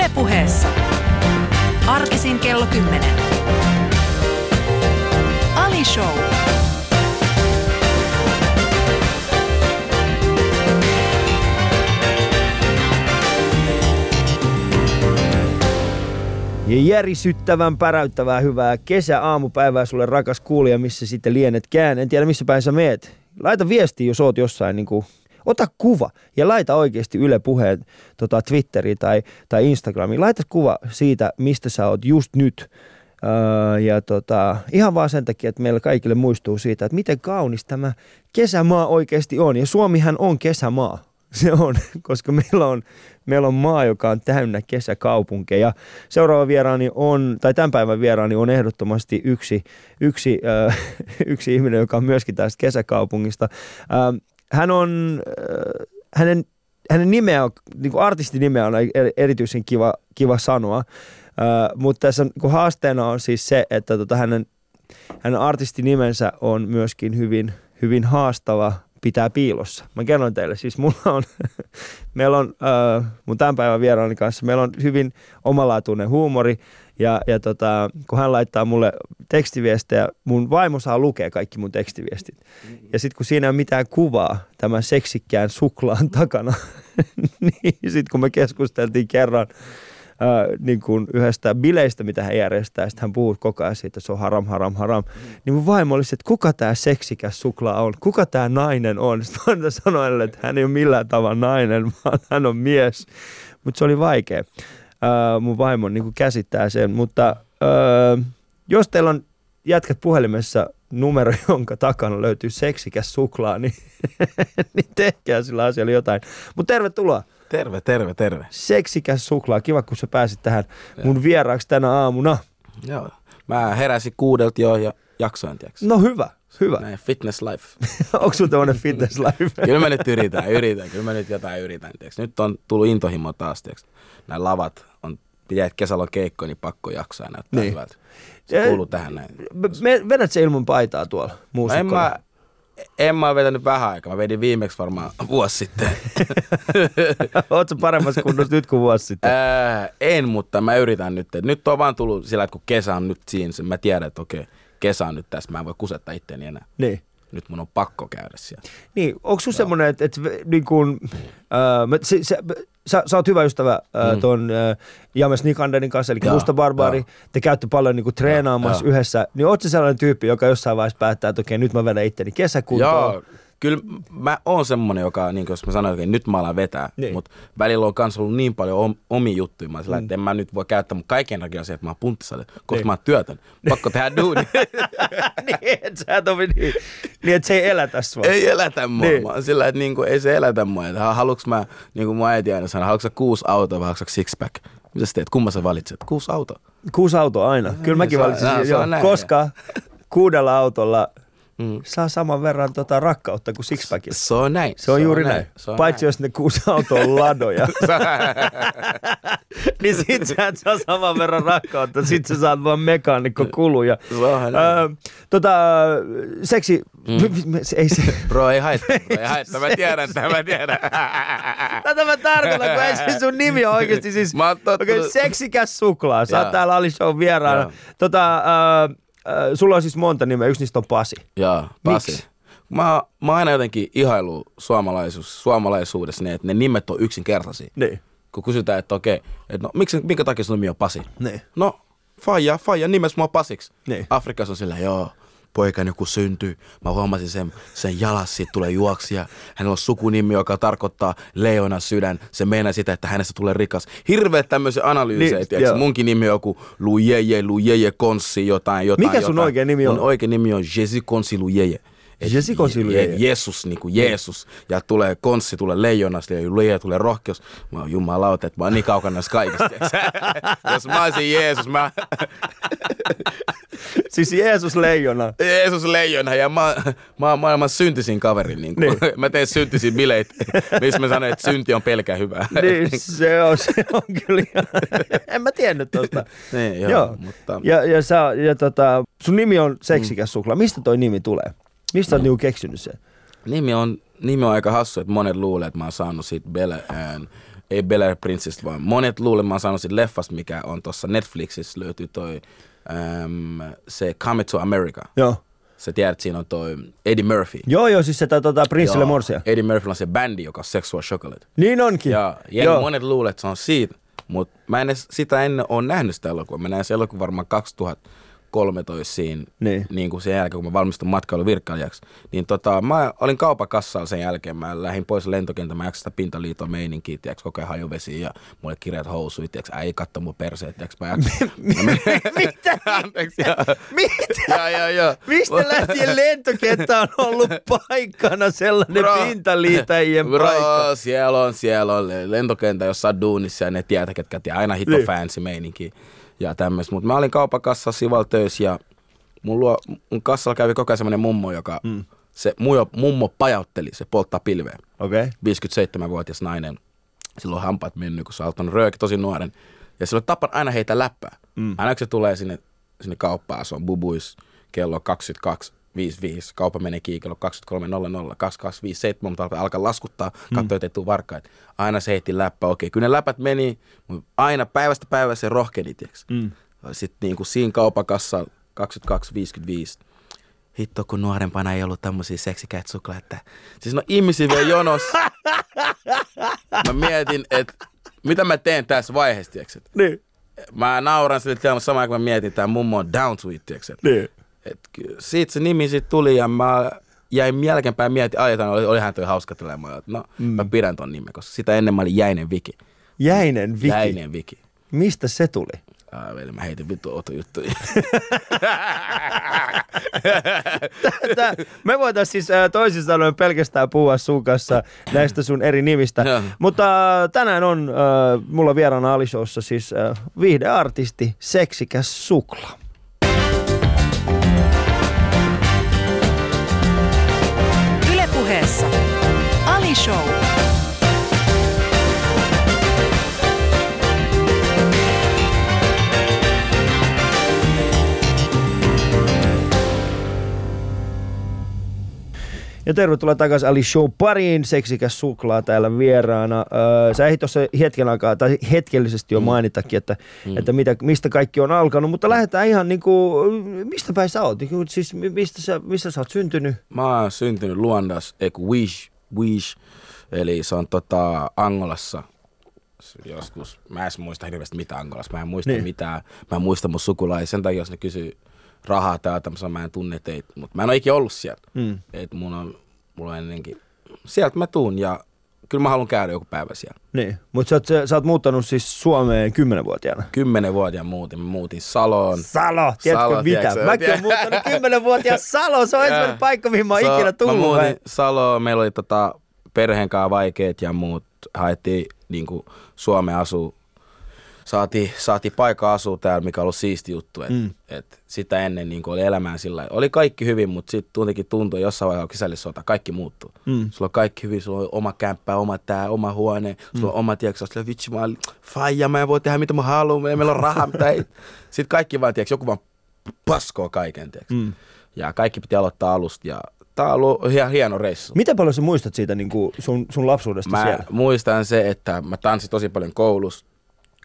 Yle Puheessa. Arkisin kello 10. Ali Show. Ja järisyttävän päräyttävää hyvää kesäaamupäivää sulle rakas kuulija, missä sitten lienetkään. En tiedä missä päin sä meet. Laita viestiä, jos oot jossain niinku... Ota kuva ja laita oikeasti Yle Puheen Twitteriin tai Instagramiin. Laita kuva siitä, mistä sä oot just nyt. Ihan vaan sen takia, että meillä kaikille muistuu siitä, että miten kaunis tämä kesämaa oikeasti on. Ja Suomihan on kesämaa. Se on, koska meillä on maa, joka on täynnä kesäkaupunkeja. Seuraava vieraani on, tai tämän päivän vieraani on ehdottomasti yksi ihminen, joka on myöskin tästä kesäkaupungista. Hän on, hänen nimeä, niin kuin artistin nimeä on erityisen kiva sanoa, mutta tässä haasteena on siis se, että hänen artistinimensä on myöskin hyvin haastava pitää piilossa. Mä kerron teille, siis meillä on mun tämän päivän vieraani kanssa, meillä on hyvin omalaatuinen huumori ja kun hän laittaa mulle tekstiviestejä, mun vaimo saa lukea kaikki mun tekstiviestit. Ja sit kun siinä ei ole mitään kuvaa tämän seksikkään suklaan takana, niin sit kun me keskusteltiin kerran niin kuin yhdestä bileistä, mitä hän järjestää, ja sitten hän puhuu koko ajan siitä, että se on haram. Niin mun vaimo oli, että kuka tämä seksikäs suklaa on? Kuka tämä nainen on? Sitten mä sanoin, että hän ei ole millään tavalla nainen, vaan hän on mies. Mutta se oli vaikea. Mun vaimo niin kuin käsittää sen. Mutta jos teillä on jätkät puhelimessa numero, jonka takana löytyy seksikäs suklaa, niin tehkää sillä asialla jotain. Mutta tervetuloa. Terve. Seksikäs suklaa. Kiva, kun sä pääsit tähän mun vieraaksi tänä aamuna. Joo. Mä heräsin 6:00 jo ja jaksoin, tiiäks. No hyvä. Näin, fitness life. Onko sun tämmönen fitness life? Kyllä mä nyt yritän. Kyllä mä nyt jotain yritän, tiiäks. Nyt on tullut intohimo taas, tiiäks. Nää lavat on, että kesällä on keikko, niin pakko jaksaa näyttää niin hyvältä. Se kuuluu tähän näin. Vedät sä ilman paitaa tuolla muusikkona? En mä ole vetänyt vähän aikaa. Mä vedin viimeksi varmaan vuosi sitten. Ootko paremmassa kunnossa nyt kuin vuosi sitten? En, mutta mä yritän nyt. Nyt on vaan tullut sillä, että kun kesä on nyt siinä, mä tiedän, että okei, kesä on nyt tässä. Mä en voi kusettaa itteeni enää. Niin. Nyt mun on pakko käydä siellä. Niin, onko sun semmoinen, että niin kuin... Sä oot hyvä ystävä ton James Nikanderin kanssa, eli Musta Barbaari. Te käytte paljon niinku treenaamassa yhdessä. Niin oot sä sellainen tyyppi, joka jossain vaiheessa päättää, että okei, nyt mä vedän itteni kesäkuntoon? Joo, kyllä mä oon semmonen, joka, niin jos mä sanoin, että nyt mä alan vetää. Niin. Mutta välillä on kans ollut niin paljon omia juttuja. Mä sillä, että en mä nyt voi käyttää mun kaiken takia asiaa, että mä oon punttisalle, koska mä oon työtön. Pakko tehdä duuni. Niin, et sä tovi niin. Niin, et se ei elätä sua. Ei elätä mua. Niin. Mä oon sillä, että niinku, ei se elätä mua. Et haluuks mä, niin kuin mun äiti aina sanoi, haluuks sä 6 autoa vai haluuks sä 6-pack? Mitä sä teet? Kumman sä valitset? 6 autoa. 6 autoa aina. Kyllä mäkin valitsin. Koska 6 autolla... Saa saman verran rakkautta kuin sixpackilla. Se on näin. Se on juuri näin. Paitsi jos ne 6 autoa on ladoja. Niin sit sä et saa saman verran rakkautta. Sit sä saat vaan mekaanikko-kuluja. Seksi... Bro, ei haittaa. Mä tiedän. Tätä mä tarkoitan, kun ei siis sun nimi on oikeesti siis... Seksikäs suklaa. Sä oot täällä Ali Show vieraana. Sulla on siis monta nimeä, yksi niistä on Pasi. Joo, Pasi. Miks? Mä aina jotenkin ihailu suomalaisuudessa ne, että ne nimet on yksinkertaisia. Niin. Kun kysytään, että okei, että no minkä takia sun nimi on Pasi? Niin. No, faija nimes mua Pasiksi. Niin. Afrikassa on sillä, joo, poikani kun syntyy, mä huomasin sen jalas, siitä tulee juoksija. Hänellä on sukunimi, joka tarkoittaa leijonan sydän. Se meinaa sitä, että hänestä tulee rikas. Hirveet tämmöisiä analyysejä, tiiäks? Munkin nimi on joku Lujeje, Konssi, jotain. Mikä sun oikea nimi on? Mun oikea nimi on Jezikonsi Lujeje. Jezikonsi Lujeje. Jeesus, niinku Jeesus. Ja tulee Konssi, tulee leijonas, ja Lujeje tulee rohkeus. Mä oon jumalauta, että mä oon niin kaukana näistä kaikista. Jos mä olisin Jeesus, mä... Siis Jeesus leijona ja mä oon maailman syntisin kaveri. Niin. Mä teen syntisiä bileitä, missä mä sanoin, että synti on pelkää hyvää. Niin, se on kyllä. En mä tiennyt tosta. Niin, joo. Mutta... Ja sun nimi on Seksikäs suklaa. Mistä toi nimi tulee? Mistä oot niinku keksinyt sen? Nimi on aika hassu, että monet luulee, että mä oon saanut siitä Belle ei Bel Air Princessistä, vaan monet luulee, mä oon saanut siitä leffasta, mikä on tuossa Netflixissä löytyy toi, se Come to America. Joo. Se tiedät, siinä on toi Eddie Murphy. Joo, siis se prinssille morsia. Eddie Murphy on se bändi, joka on Sexual Chocolate. Niin onkin. Ja monet luulee, että se on siitä, mutta mä en sitä ennen ole nähnyt sitä elokuvaa. Mä näin se elokuva varmaan 2013 siinä, niin kuin sen jälkeen, kun mä valmistun matkailuvirkkailijaksi. Niin mä olin kaupakassalla sen jälkeen, mä lähdin pois lentokentän, mä jaksin sitä pintaliiton meininkiä, tiiäks, koko ajan hajuvesiin ja mulle kireät housuja, tiiäks, äi katso mun perseet, tiiäks, mä jaksin. Mitä? Anteeksi. Mitä? Mistä lähtien lentokenttä on ollut paikkana sellainen pintaliitäjien paikka? Bro, siellä on lentokentä, jossa on duunissa ja ne tietää, ketkä tiedät, aina hito fancy meininkiä. Ja tämmöistä, mutta mä olin kaupakassalla Sival töissä ja mun kassalla kävi koko ajan semmoinen mummo, joka se mummo pajautteli, se polttaa pilveä. Okay. 57-vuotias nainen, sillä on hampaat mennyt, kun se on rööki tosi nuoren. Ja sillä on tapana aina heitä läppää. Aina kun se tulee sinne kauppaan, se on bubuis kello 22.55, kauppa menee kiinni kello 23.00, 22.57, mutta alkaa laskuttaa, katsoo, ettei tuu varkaita. Aina se heitti läppä, okei, kyllä ne läpät meni, mutta aina päivästä päivään se rohkeni, tiiäks. Sitten niin kuin siinä kaupakassa 22.55, hitto kun nuorempana ei ollut tämmöisiä seksikäät suklaita. Siis no ihmisiä vielä jonossa. Mä mietin, että mitä mä teen tässä vaiheessa, tiiäks. Niin. Mä nauran sille, että samaan aikaan mä mietin, että tää mummo on down to it, tiiäks. Niin. Siitä se nimi sit tuli ja mä jäin jälkeenpäin mietin, olihan toi hauska tilanne, että no mä pidän ton nimen, koska sitä ennen mä olin Jäinen Viki. Jäinen Viki. Mistä se tuli? Veli, mä heitin vittu outojuttuja. Me voitais siis toisin sanoen pelkästään puhua sun kanssa näistä sun eri nimistä. Mutta tänään on mulla vieraana Ali Showssa siis viihdeartisti Seksikäs Suklaa. Ali Show. Ja tervetuloa takaisin Ali Show pariin. Seksikäs Suklaa täällä vieraana. Sä ehdit tuossa hetken aikaa, tai hetkellisesti jo mainitakin, että mistä kaikki on alkanut. Mutta lähdetään ihan niinku, mistä päin sä oot? Siis mistä sä oot syntynyt? Mä oon syntynyt Luandassa, eli se on Angolassa. Joskus, mä en muista hirveästi mitä Angolassa. Mä en muista mitään. Mä en muista mun sukulaisia. Sen takia jos ne kysyy rahaa täältä, mä en tunne teitä, mutta mä en ole ikinä ollut sieltä. Et mulla on ennenkin. Sieltä mä tuun ja kyllä mä haluan käydä joku päivä siellä. Niin, mutta sä oot muuttanut siis Suomeen 10-vuotiaana? 10-vuotiaan muutin Saloon. Salo, tiedätkö mitä? Mäkin oon muuttanut 10-vuotiaan Saloon, se on ensimmäinen paikka, mihin mä oon ikinä tullut. Mä muutin Saloon, meillä oli perheen kanssa vaikeet ja muut haettiin niinku Suomeen asuu. Saatiin paikka asua täällä, mikä on ollut siisti juttu. Et sitä ennen niin oli elämää sillä lailla. Oli kaikki hyvin, mutta sitten tuntekin tuntui, että jossain vaiheessa on sisällissota. Kaikki muuttuu. Sulla on kaikki hyvin, sulla on oma kämppä, oma tää, oma huone. Sulla on oma tieksa, sillä vitsi, mä oon faija, mä en voi tehdä mitä mä haluan, meillä on rahaa, mitä ei. Sitten kaikki vaan, tieksa, joku vaan paskoo kaiken. Ja kaikki piti aloittaa alusta ja tää on ollut ihan hieno reissu. Miten paljon sä muistat siitä niin kuin sun lapsuudesta mä siellä? Mä muistan se, että mä tanssin tosi paljon koulussa.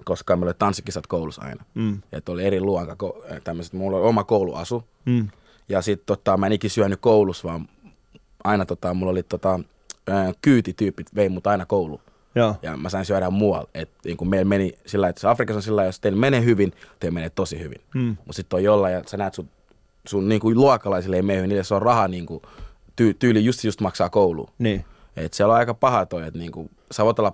Koska meillä oli tanssikisat koulussa aina. Että oli eri luokka tämmöiset. Mulla oli oma kouluasu. Ja sit mä en ikin syönyt koulussa, vaan aina mulla oli kyytityypit vei mut aina kouluun. Ja mä sain syödä muualla. Että niin meillä meni sillä että Afrikassa on sillä jos teillä menee hyvin, teillä menee tosi hyvin. Mut sit on jollain, ja sä näet sun niin kuin luokalaisille ei mene hyvin, niille se on raha niin kuin, tyyli just maksaa kouluun. Niin. Et siellä on aika paha toi, että niin kuin, sä voit olla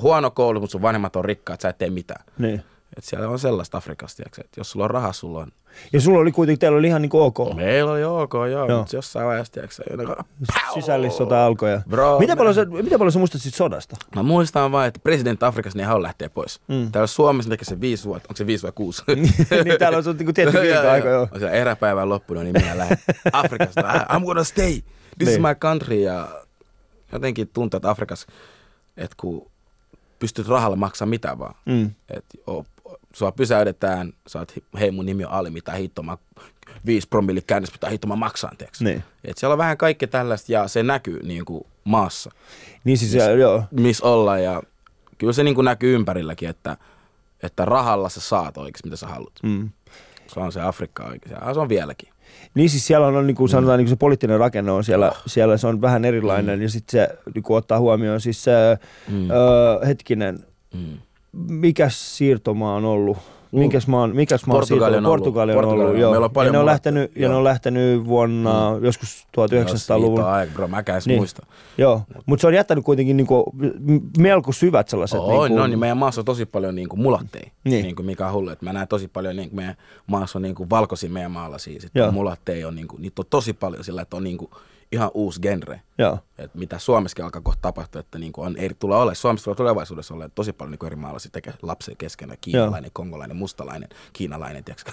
huono koulu, mutta sun vanhemmat on rikkaat, sä et tee mitään. Niin. Et siellä on sellaista Afrikasta, että jos sulla on rahaa, sulla on. Ja sulla oli kuitenkin, teillä oli ihan niin kuin ok. Meillä oli ok, joo. Mutta jossain vaiheessa, sisällissota alkoi. Mitä paljon sä muistat siitä sodasta? Mä muistan vaan, että presidentti Afrikassa ei halua lähteä pois. Täällä Suomessa tekee se 5 vuotta, onko se 5 vai 6? Niin täällä on se niin tietty viikkoaika, joo. Siellä eräpäivän loppuna, niin minä lähden Afrikasta. I'm gonna stay. This is my country. Ja jotenkin tuntuu, että Afrikassa, että kun pystyt rahalla maksaa mitä vaan. Että sua pysäydetään, sä oot, hei mun nimi on Ali, mitä hittoma, 5 promille käännös, mitä hittoma maksaa, teeksi. Niin. Että siellä on vähän kaikkea tällaista ja se näkyy niin kuin maassa. Niin siis missä ollaan ja kyllä se niin kuin näkyy ympärilläkin, että rahalla sä saat oikeasti, mitä sä haluat. Mm. Se on se Afrikka oikeasti. Se on vieläkin. Niin siis siellä on niin kuin sanotaan, niin kuin se poliittinen rakenne on siellä se on vähän erilainen ja sitten se niin kuin ottaa huomioon siis se, hetkinen, mikäs siirtomaa on ollut? Mikäs maa on siirtynyt? Portugali on ollut, joo. Ja ne on lähtenyt, vuonna joskus 1900-luvun. Bro, mä käs muista. Joo, mutta se on jättänyt kuitenkin niinku melko syvät sellaiset. Niin meidän maassa on tosi paljon niinku mulatteja, niinku mikä on hullu. Mä näen tosi paljon niinku meidän maassa on niinku valkoisia meidän maalaisia, sitten mulatteja on niinku, niitä on tosi paljon sillä, että on niinku ihan uusi genre. Joo. Et mitä Suomessakin alkaa kohta tapahtua, että niinku on eri tulee ole. Suomessa tulee tulevaisuudessa olla tosi paljon niinku eri maalaisia tekee lapsia keskenään, kiinalainen, kongolainen, mustalainen, kiinalainen, tiedätkö?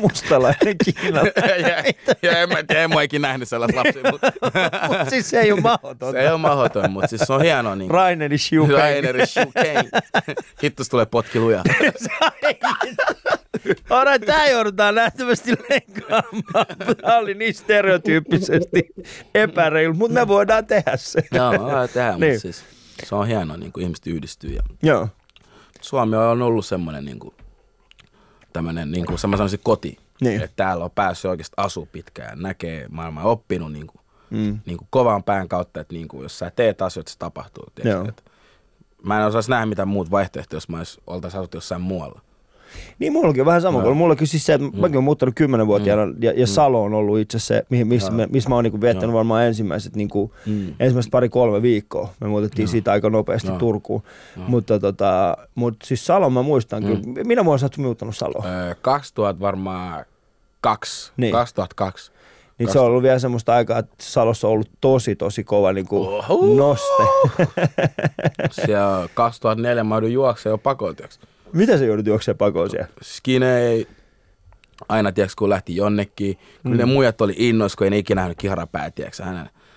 Mustalainen, kiinalainen. Ja en mä ikinä nähnyt sellaista lapsia. Mutta siis se ei ole mahdotonta. Se ei ole mahdotonta, mutta siis se on hienoa. Niin Raineri Shukeng. Hittus tulee potkiluja. Ora, tää joudutaan lähtevästi leikkaamaan. Tämä oli niin stereotyyppisesti epäreilu, mutta me voidaan tehdä se. Joo, mutta siis se on hienoa, niin kuin ihmiset yhdistyy. Joo. Suomi on ollut semmoinen, niin kuin, tämmöinen, niin kuin mä sanoisin, koti. Niin. Että täällä on päässyt oikeasti asua pitkään, näkee maailmaa, oppinut niin kuin kovan pään kautta, että niin kuin, jos sä teet asioita, se tapahtuu. Mä en osaisi nähdä mitään muut vaihtoehtoja, jos mä oltaisiin asuttu jossain muualla. Niin mullakin on vähän sama kuin mullakin siis se, että mäkin olen muuttanut 10-vuotiaana ja Salo on ollut itse se, missä mä oon niinku viettänyt varmaan ensimmäiset, niinku, ensimmäiset pari-kolme viikkoa. Me muutettiin siitä aika nopeasti Turkuun, mutta siis Salo mä muistan kyllä. Minä vuonna sä oot muuttanut Saloon? 2002. Niin se on ollut vielä semmoista aikaa, että Salossa on ollut tosi kova niin kuin noste. Siellä 2004 mä oon juoksen jo pakotiaksi. Mitä sä joudut juoksemaan pakoon siellä? Skinei, aina tiiäks, kun lähti jonnekin. Kyllä ne muijat oli innoissa, kun ei ne ikinä nähnyt kiharapää, tiiäks.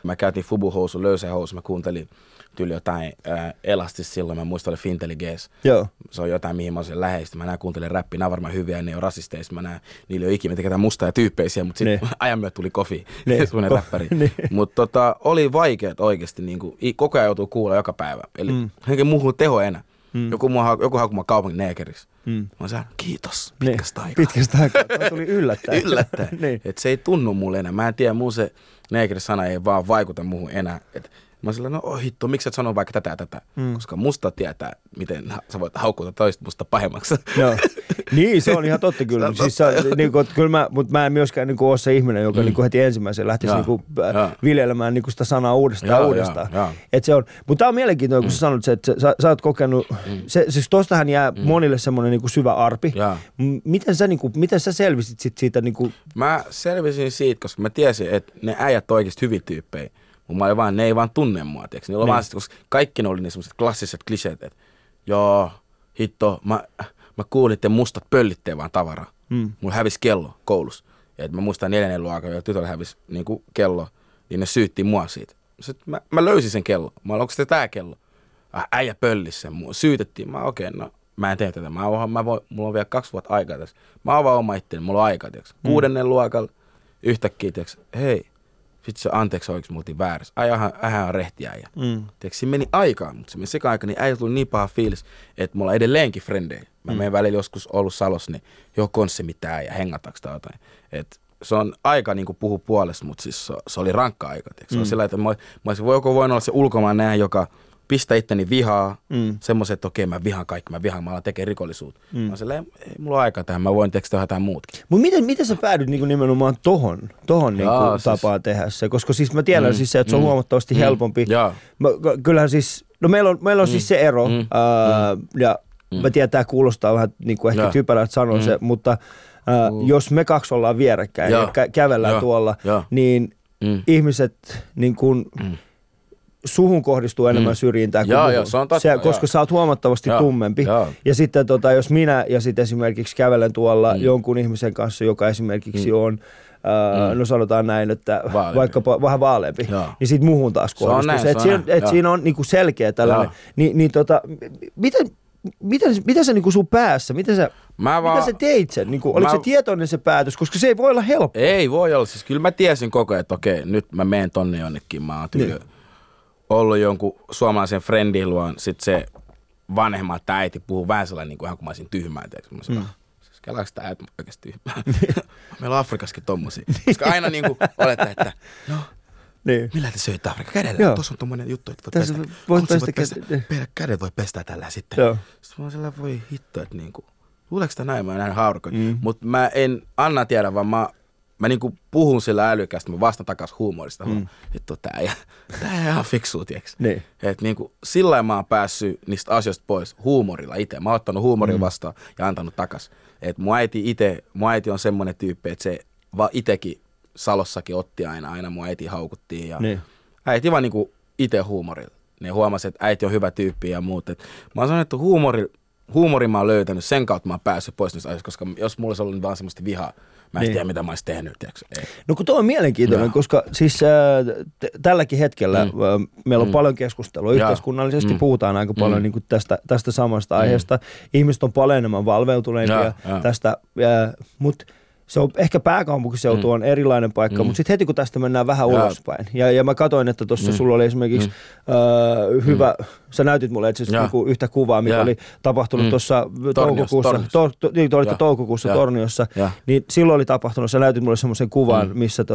Mä käytin fubuhousu, löysä housu, mä kuuntelin tyyli jotain elastista silloin, mä muistan oli Finteligees. Se on jotain, mihin mä olisin läheistä. Mä näin kuuntelin räppiä, nämä on varmaan hyviä, ne on rasisteista, mä näen, niillä ei ole ikinä teketään mustaa ja tyyppeisiä, mutta sitten ajan myötä tuli Kofi, semmoinen räppäri. Mutta oli vaikeet oikeasti, niinku, koko ajan joutuu kuulla joka päivä. Eli henkin muuhun teho enää. Joku haku mua kaupungin neekerissä. Mä sanoin, kiitos pitkästä aikaa. Pitkästä aikaa. Tämä tuli yllättäen. Niin. Että se ei tunnu mulle enää. Mä en tiedä, mun se neekerissana ei vaan vaikuta muuhun enää. Et mä sanoin, hitto, miksi et sano vaikka tätä. Koska musta tietää, miten sä voit haukkuta toista musta pahemmaksi. Joo. Niin, se on ihan totta kyllä. Siis niinku, kyllä mutta mä en myöskään niinku ole se ihminen, joka niinku heti ensimmäisen lähtisi niinku viljelemään niinku sitä sanaa uudestaan. Mutta tämä on mielenkiintoinen, kun sä sanot se, että sä oot kokenut, siis tostahan jää monille semmoinen niinku syvä arpi. Miten sä selvisit siitä? Niinku? Mä selvisin siitä, koska mä tiesin, että ne äijät on oikeasti hyviä tyyppejä. Mutta ne ei vaan tunne mua, tiiäks. Niillä on vaan sit, koska kaikki ne oli ne semmoiset klassiset kliseet, että joo, hitto, mä kuulin, että mustat pöllitteen vaan tavaraa. Mulla hävisi kello koulussa. Et mä muistan 4. luokan, jolla tytöllä hävisi niinku kello, niin ne syytti mua siitä. Sitten mä löysin sen kello. Mä olin, onko se tää kello? Äijä pöllis sen mua. Syytettiin. Mä okei, mä en tee tätä. Mulla on vielä 2 vuotta aikaa tässä. Mä avaan oma itteni, mulla on aikaa, tiiäks. 6. luokalla yhtäkkiä, tiiäks, hei. Vitsi, anteeksi oikein, me oltiin väärässä. Ähän on rehti äijä. Se meni aikaa, mutta se meni sekaan aikaa, niin äijä tuli niin paha fiilis, että mulla on edelleenkin frendejä. Mä menen välillä joskus ollut Salossa, niin joo, konssi mitään äijä, hengataanko tai jotain. Et se on aika niin kuin puhu puolesta, mutta siis se oli rankka aika. Se on sillä, että mä olisin voinut olla se ulkomaan näin, joka pistää itteni vihaa. Semmoiset, että okei, mä vihaan kaikki, mä alan tekemään rikollisuutta. Mä oon silleen, ei mulla ole aikaa tähän, mä voin tehdä jotain muutkin. Mutta miten sä päädyt niinku nimenomaan tohon niinku tapaa tehdä se? Koska siis mä tiedän siis se, että se on huomattavasti helpompi. Kyllähän siis, no meillä on siis se ero, ja mä tiedän, tää kuulostaa vähän niinku ehkä typerältä sanoa se, mutta jos me kaksi ollaan vierekkäin ja kävellään tuolla, niin ihmiset niin kuin... Suhun kohdistuu enemmän syrjintää kuin muuhun, koska sä oot huomattavasti tummempi. Ja sitten jos minä ja sitten esimerkiksi kävelen tuolla jonkun ihmisen kanssa, joka esimerkiksi on, no sanotaan näin, että vaaleampi. Vaikkapa vähän vaaleampi, niin sitten muuhun taas kohdistuu. Siinä on niinku selkeä tällainen. Mitä se niinku sun päässä? Mitä sä teit sen? Oliko se tietoinen se päätös? Koska se ei voi olla helppo. Ei voi olla. Siis kyllä mä tiesin koko ajan, että okei, nyt mä menen tonne jonnekin. Mä oon ollut jonkun suomalaisen friendin luon, sit se vanhemmat tai äiti puhuu vähän sellainen niin kuin ihan kuin mä olisin tyhmään. Kelaako sitä äiti oikeasti tyhmää? Meillä on Afrikassakin tommosia. Koska aina niin kuin oletaan, että no, niin. Millä te söit Afrikka? Kädellä. Tuossa on tommonen juttu, että voit pestä. Kädet voi pestää tällä sitten. Joo. Sitten mä sellainen voi hittoa, että niin kuin, luuleeko sitä näin? Mä oon näin haurukoin. Mutta mä en anna tiedä, vaan mä niinku puhun sillä älykästä, mä vastaan takas huumorista. Hitto, tää ei ihan fiksuu, tieks. Niin. Et niinku sillä mä oon päässyt niistä asioista pois huumorilla itse. Mä oon ottanut huumorin vastaan ja antanut takas. Et mun äiti on semmonen tyyppi, että se itekin Salossakin otti aina mun äiti haukuttiin. Ja niin. Äiti vaan niinku ite huumorilla. Ne huomasi, että äiti on hyvä tyyppi ja muut. Et mä oon sanonut, että huumori mä oon löytänyt, sen kautta mä oon päässyt pois niistä asioista, koska jos mulla olisi ollut vaan semmoista vihaa, mä en tiedä, mitä mä olisin tehnyt. No kun toi on mielenkiintoinen, koska siis tälläkin hetkellä meillä on paljon keskustelua. Yhteiskunnallisesti puhutaan aika paljon niin kuin tästä samasta aiheesta. Ihmiset on paljon enemmän valveutuneita tästä, mutta se on ehkä pääkaupunkiseutu on erilainen paikka, mutta sitten heti kun tästä mennään vähän ulospäin. Ja mä katsoin, että tuossa sulla oli esimerkiksi hyvä, sä näytit mulle itse asiassa niinku yhtä kuvaa, mikä oli tapahtunut tuossa toukokuussa Torniossa. Niin silloin oli tapahtunut, sä näytit mulle semmoisen kuvan, missä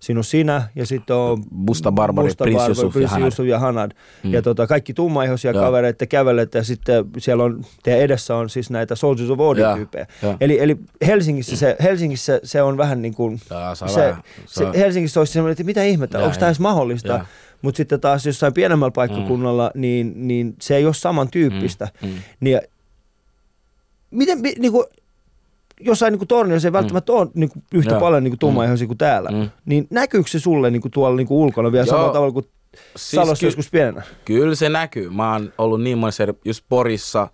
siinä on sinä ja sitten on Busta Barbari, Prince Yusuf ja Hanad. Ja kaikki tummaihoisia kavereita kävelette ja sitten siellä on, teidän edessä on siis näitä Soldiers of Odin tyyppejä. Eli Helsingissä se on vähän niin kuin, Helsingissä olisi semmoinen, että mitä ihmettä, onko tämä edes mahdollista? Mutta sitten taas jossain pienemmällä paikkakunnalla, niin se ei ole samantyyppistä. Niin, miten, niin kuin, jossain niin kuin Torniossa ei välttämättä ole niin kuin yhtä paljon niin kuin tummaihoisia kuin täällä. Niin näkyykö se sulle niin kuin tuolla niin kuin ulkona vielä samalla tavalla kuin Salossa siis joskus pienenä? Kyllä se näkyy. Mä oon ollut niin monissa, just Porissa,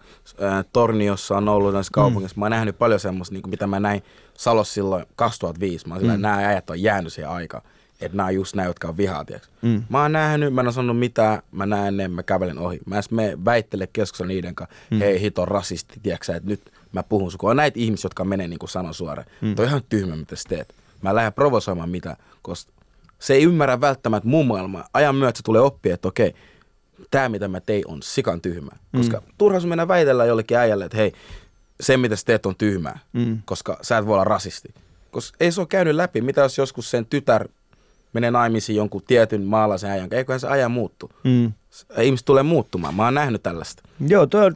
Torniossa on ollut näissä kaupungissa. Mä oon nähnyt paljon semmoista, niin mitä mä näin Salossa silloin 2005. Mä oon sillä, nämä äijät on jäänyt siihen aikaan. Että nämä on just nämä, jotka on vihaa, tiiäks. Mä oon nähnyt, mä en oo sanonut mitään, mä näen ne, mä kävelen ohi. Mä edes mene väittele keskuksessa niiden kanssa, hei hito on rasisti, tiiäks, että nyt mä puhun sun. On näitä ihmisiä, jotka menee niin kuin sanon suoraan. Toi on ihan tyhmä, mitä sä teet. Mä en lähde provosoimaan mitään, koska se ei ymmärrä välttämättä mun maailmaa. Ajan myötä se tulee oppia, että okei, tää mitä mä tein on sikan tyhmää. Koska turha sun mennä väitellä jollekin äijälle, että hei, se mitä sä teet on tyhmää, koska sä et voi olla rasisti. Koska ei se ole käynyt läpi, mitä jos joskus sen tytär menee naimisiin jonkun tietyn maalaisen ajan, eiköhän se ajan muuttu. Ihmiset tulee muuttumaan, mä oon nähnyt tällaista. Joo, toi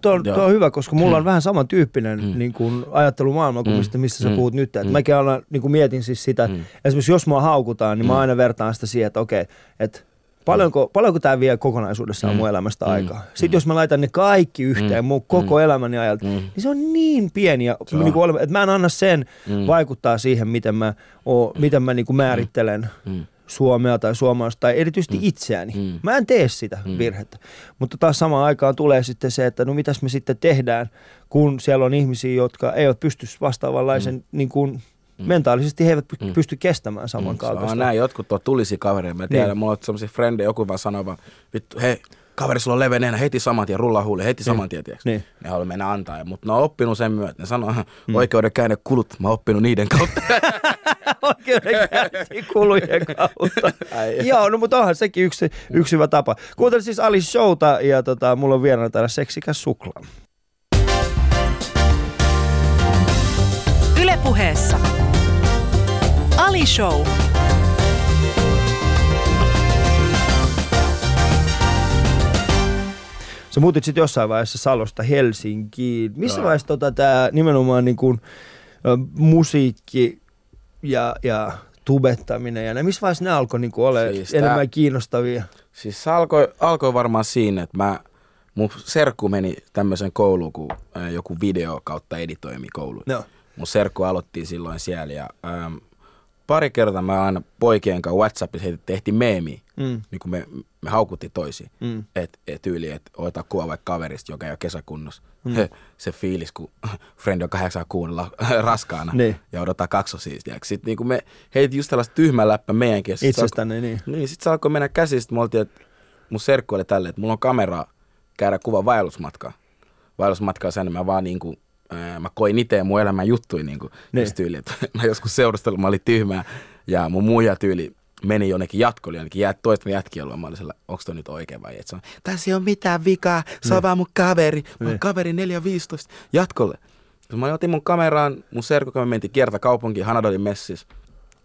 on hyvä, koska mulla on vähän samantyyppinen niin kuin ajattelumaailma kuin mistä sä puhut nyt. Et mäkin aina niin kuin mietin siis sitä, esimerkiksi jos mua haukutaan, niin mä aina vertaan sitä siihen, että okei, että paljonko tämä vie kokonaisuudessaan mun elämästä aikaa? Sitten jos mä laitan ne kaikki yhteen mun koko elämäni ajalta, niin se on niin pieni. Että mä en anna sen vaikuttaa siihen, miten mä niin kuin määrittelen Suomea tai suomalaista tai erityisesti itseäni. Mä en tee sitä virhettä. Mutta taas samaan aikaan tulee sitten se, että no mitäs me sitten tehdään, kun siellä on ihmisiä, jotka eivät pysty vastaavanlaisen niin kuin mentaalisesti he eivät pysty kestämään samankaltaista. Näin jotkut tulisi kavereja. Mä tiedän, mulla on sellaisia frendejä, joku vaan sanoo vaan, vittu, hei, kaveri, sulla on leveä nenä, heti saman tien, rullaa huuleen, heti saman tien, tiiäks. Ne haluaa mennä antaa, mutta ne on oppinut sen myötä. Ne sanoo, oikeudenkäynnin kulut, mä oon oppinut niiden kautta. Oikeudenkäynnin kulujen kautta. Joo, no mutta onhan sekin yksi hyvä tapa. Kuuntelin siis Ali Showta ja mulla on vieraana täällä Seksikäs Suklaa. Yle Puheessa. Ali Show. Sä muutit sitten jossain vaiheessa Salosta Helsinkiin. Missä vaiheessa tämä nimenomaan niin kun, musiikki ja tubettaminen ja missä vaiheessa ne alkoi niin olemaan siis enemmän kiinnostavia? Siis se alkoi varmaan siinä, että mun serkku meni tämmöisen kouluun, kun joku video kautta editoimi kouluun. No. Mun serkku aloitti silloin siellä ja pari kertaa mä aina poikien kanssa WhatsAppissa tehtiin meemiä, niin kun me haukuttiin toisiin. Tyyliin, että otetaan kuva vaikka kaverista, joka ei ole kesäkunnossa. Se fiilis, kun friend on 8 kuunnella raskaana ja odottaa kaksosia. Sitten niin kun me heitit just tällaista tyhmää läppä meidän kesken. Itsestäni, niin. Niin, sit se alkoi mennä käsistä. Me oltiin, että mun serkku oli tälleen, että mulla on kameraa käydä kuva vaellusmatkaa. Vaellusmatkaa sen, mä vaan niin kuin mä koin itse mun elämän juttuja, niin kuin, tyyli, että mä joskus seurustellut, mä olin tyhmää ja mun muija tyyli meni jonnekin jatkolle, jonnekin toisten jätkien luo. Mä olin sillä, onko toi nyt oikein vai et? Tässä ei ole mitään vikaa, se on vaan mun kaveri. Mun kaveri 4.15 jatkolle. Mä otin mun kameraan, mun serkukamme mentiin kiertä kaupunkiin Hanadolin messissä.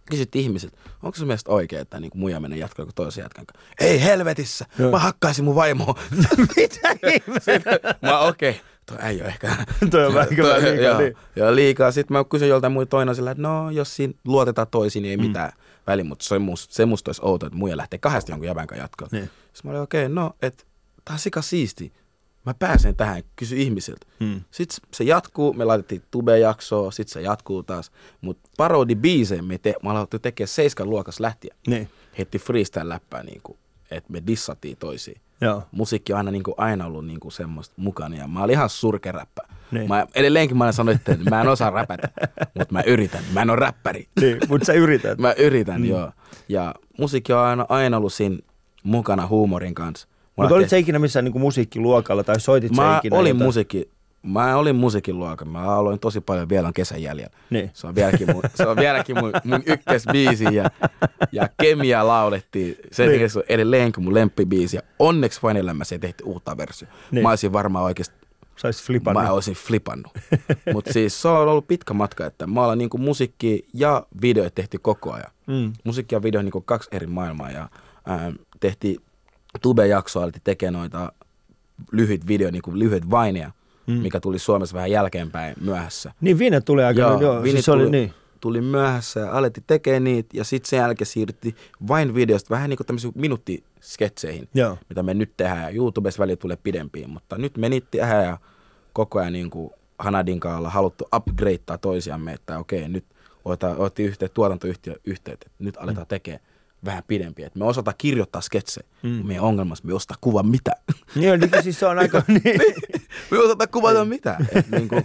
Kysyt ihmiset, onko se mielestä oikein, että niin muja menee jatkoon kuin toisen jatkan? Ei helvetissä, mä hakkaisin mun vaimoa. Mitä ihmettä? Mä okei. Toi ei ole ehkä. Toi on vähän liikaa. Joo, liikaa. Sitten mä kysyin joltain muille toinen sillä, että no, jos siinä luotetaan toisiin, niin ei mitään väliä. Mutta se musta olisi outoa, että muija lähtee kahdesta jonkun jävän kanssa jatkoon. Niin. Sitten mä olin okei, no, että tää on sika siistiä. Mä pääsen tähän, kysy ihmisiltä. Sitten se jatkuu, me laitettiin Tube-jaksoa, sitten se jatkuu taas. Mutta parodibiiseen me aloitettiin tekemään 7 luokas lähtien. Niin. Heitti freestyle-läppää, niinku, että me dissattiin toisiin. Joo. Musiikki on aina, niinku, ollut niinku, semmoista mukana ja mä olin ihan surkeräppä. Niin. Edelleenkin mä aina sanoin, että mä en osaa räpätä, mutta mä yritän. Mä en ole räppäri. Niin, mutta sä yrität. Mä yritän, joo. Ja musiikki on aina ollut siinä mukana huumorin kanssa. Mutta olit sä ikinä missään niinku musiikkiluokalla tai soitit sä ikinä? Mä olin musiikkiluokalla. Mä aloin tosi paljon Vielä on kesän jäljellä. Niin. Se on vieläkin mun ykkösbiisi ja Kemia laulettiin. Se niin. On edelleenkin mun lemppibiisi. Ja onneksi vain elämässä ei tehty uutta versio. Niin. Mä olisin varmaan oikeasti... Mä olisin flipannut. Mutta siis se on ollut pitkä matka, että mä ollaan niinku musiikki ja video tehty koko ajan. Musiikki ja video on niinku 2 eri maailmaa ja tehtiin... Tube-jaksoa alettiin tekemään noita lyhyt video, niin kuin lyhyt vaineja, mikä tuli Suomessa vähän jälkeenpäin myöhässä. Niin, viinet tuli aika. Joo, siis tuli myöhässä ja alettiin tekemään niitä ja sitten sen jälkeen siirryttiin vain videosta vähän niin kuin tämmöisiin minuuttisketseihin, mitä me nyt tehdään ja YouTubessa väliin tulee pidempiin, mutta nyt me niitti ja koko ajan niin kuin Hanadinkaan ollaan haluttu upgradeaa toisiamme, että okei, nyt otettiin tuotantoyhtiöyhteyttä, nyt aletaan tekemään vähän pidempiä. Me osataan kirjoittaa sketsejä. Meidän ongelmassa me ostaa kuvan mitään. Joo, niin siis se on aika... me osataan kuvata mitään. Niinku,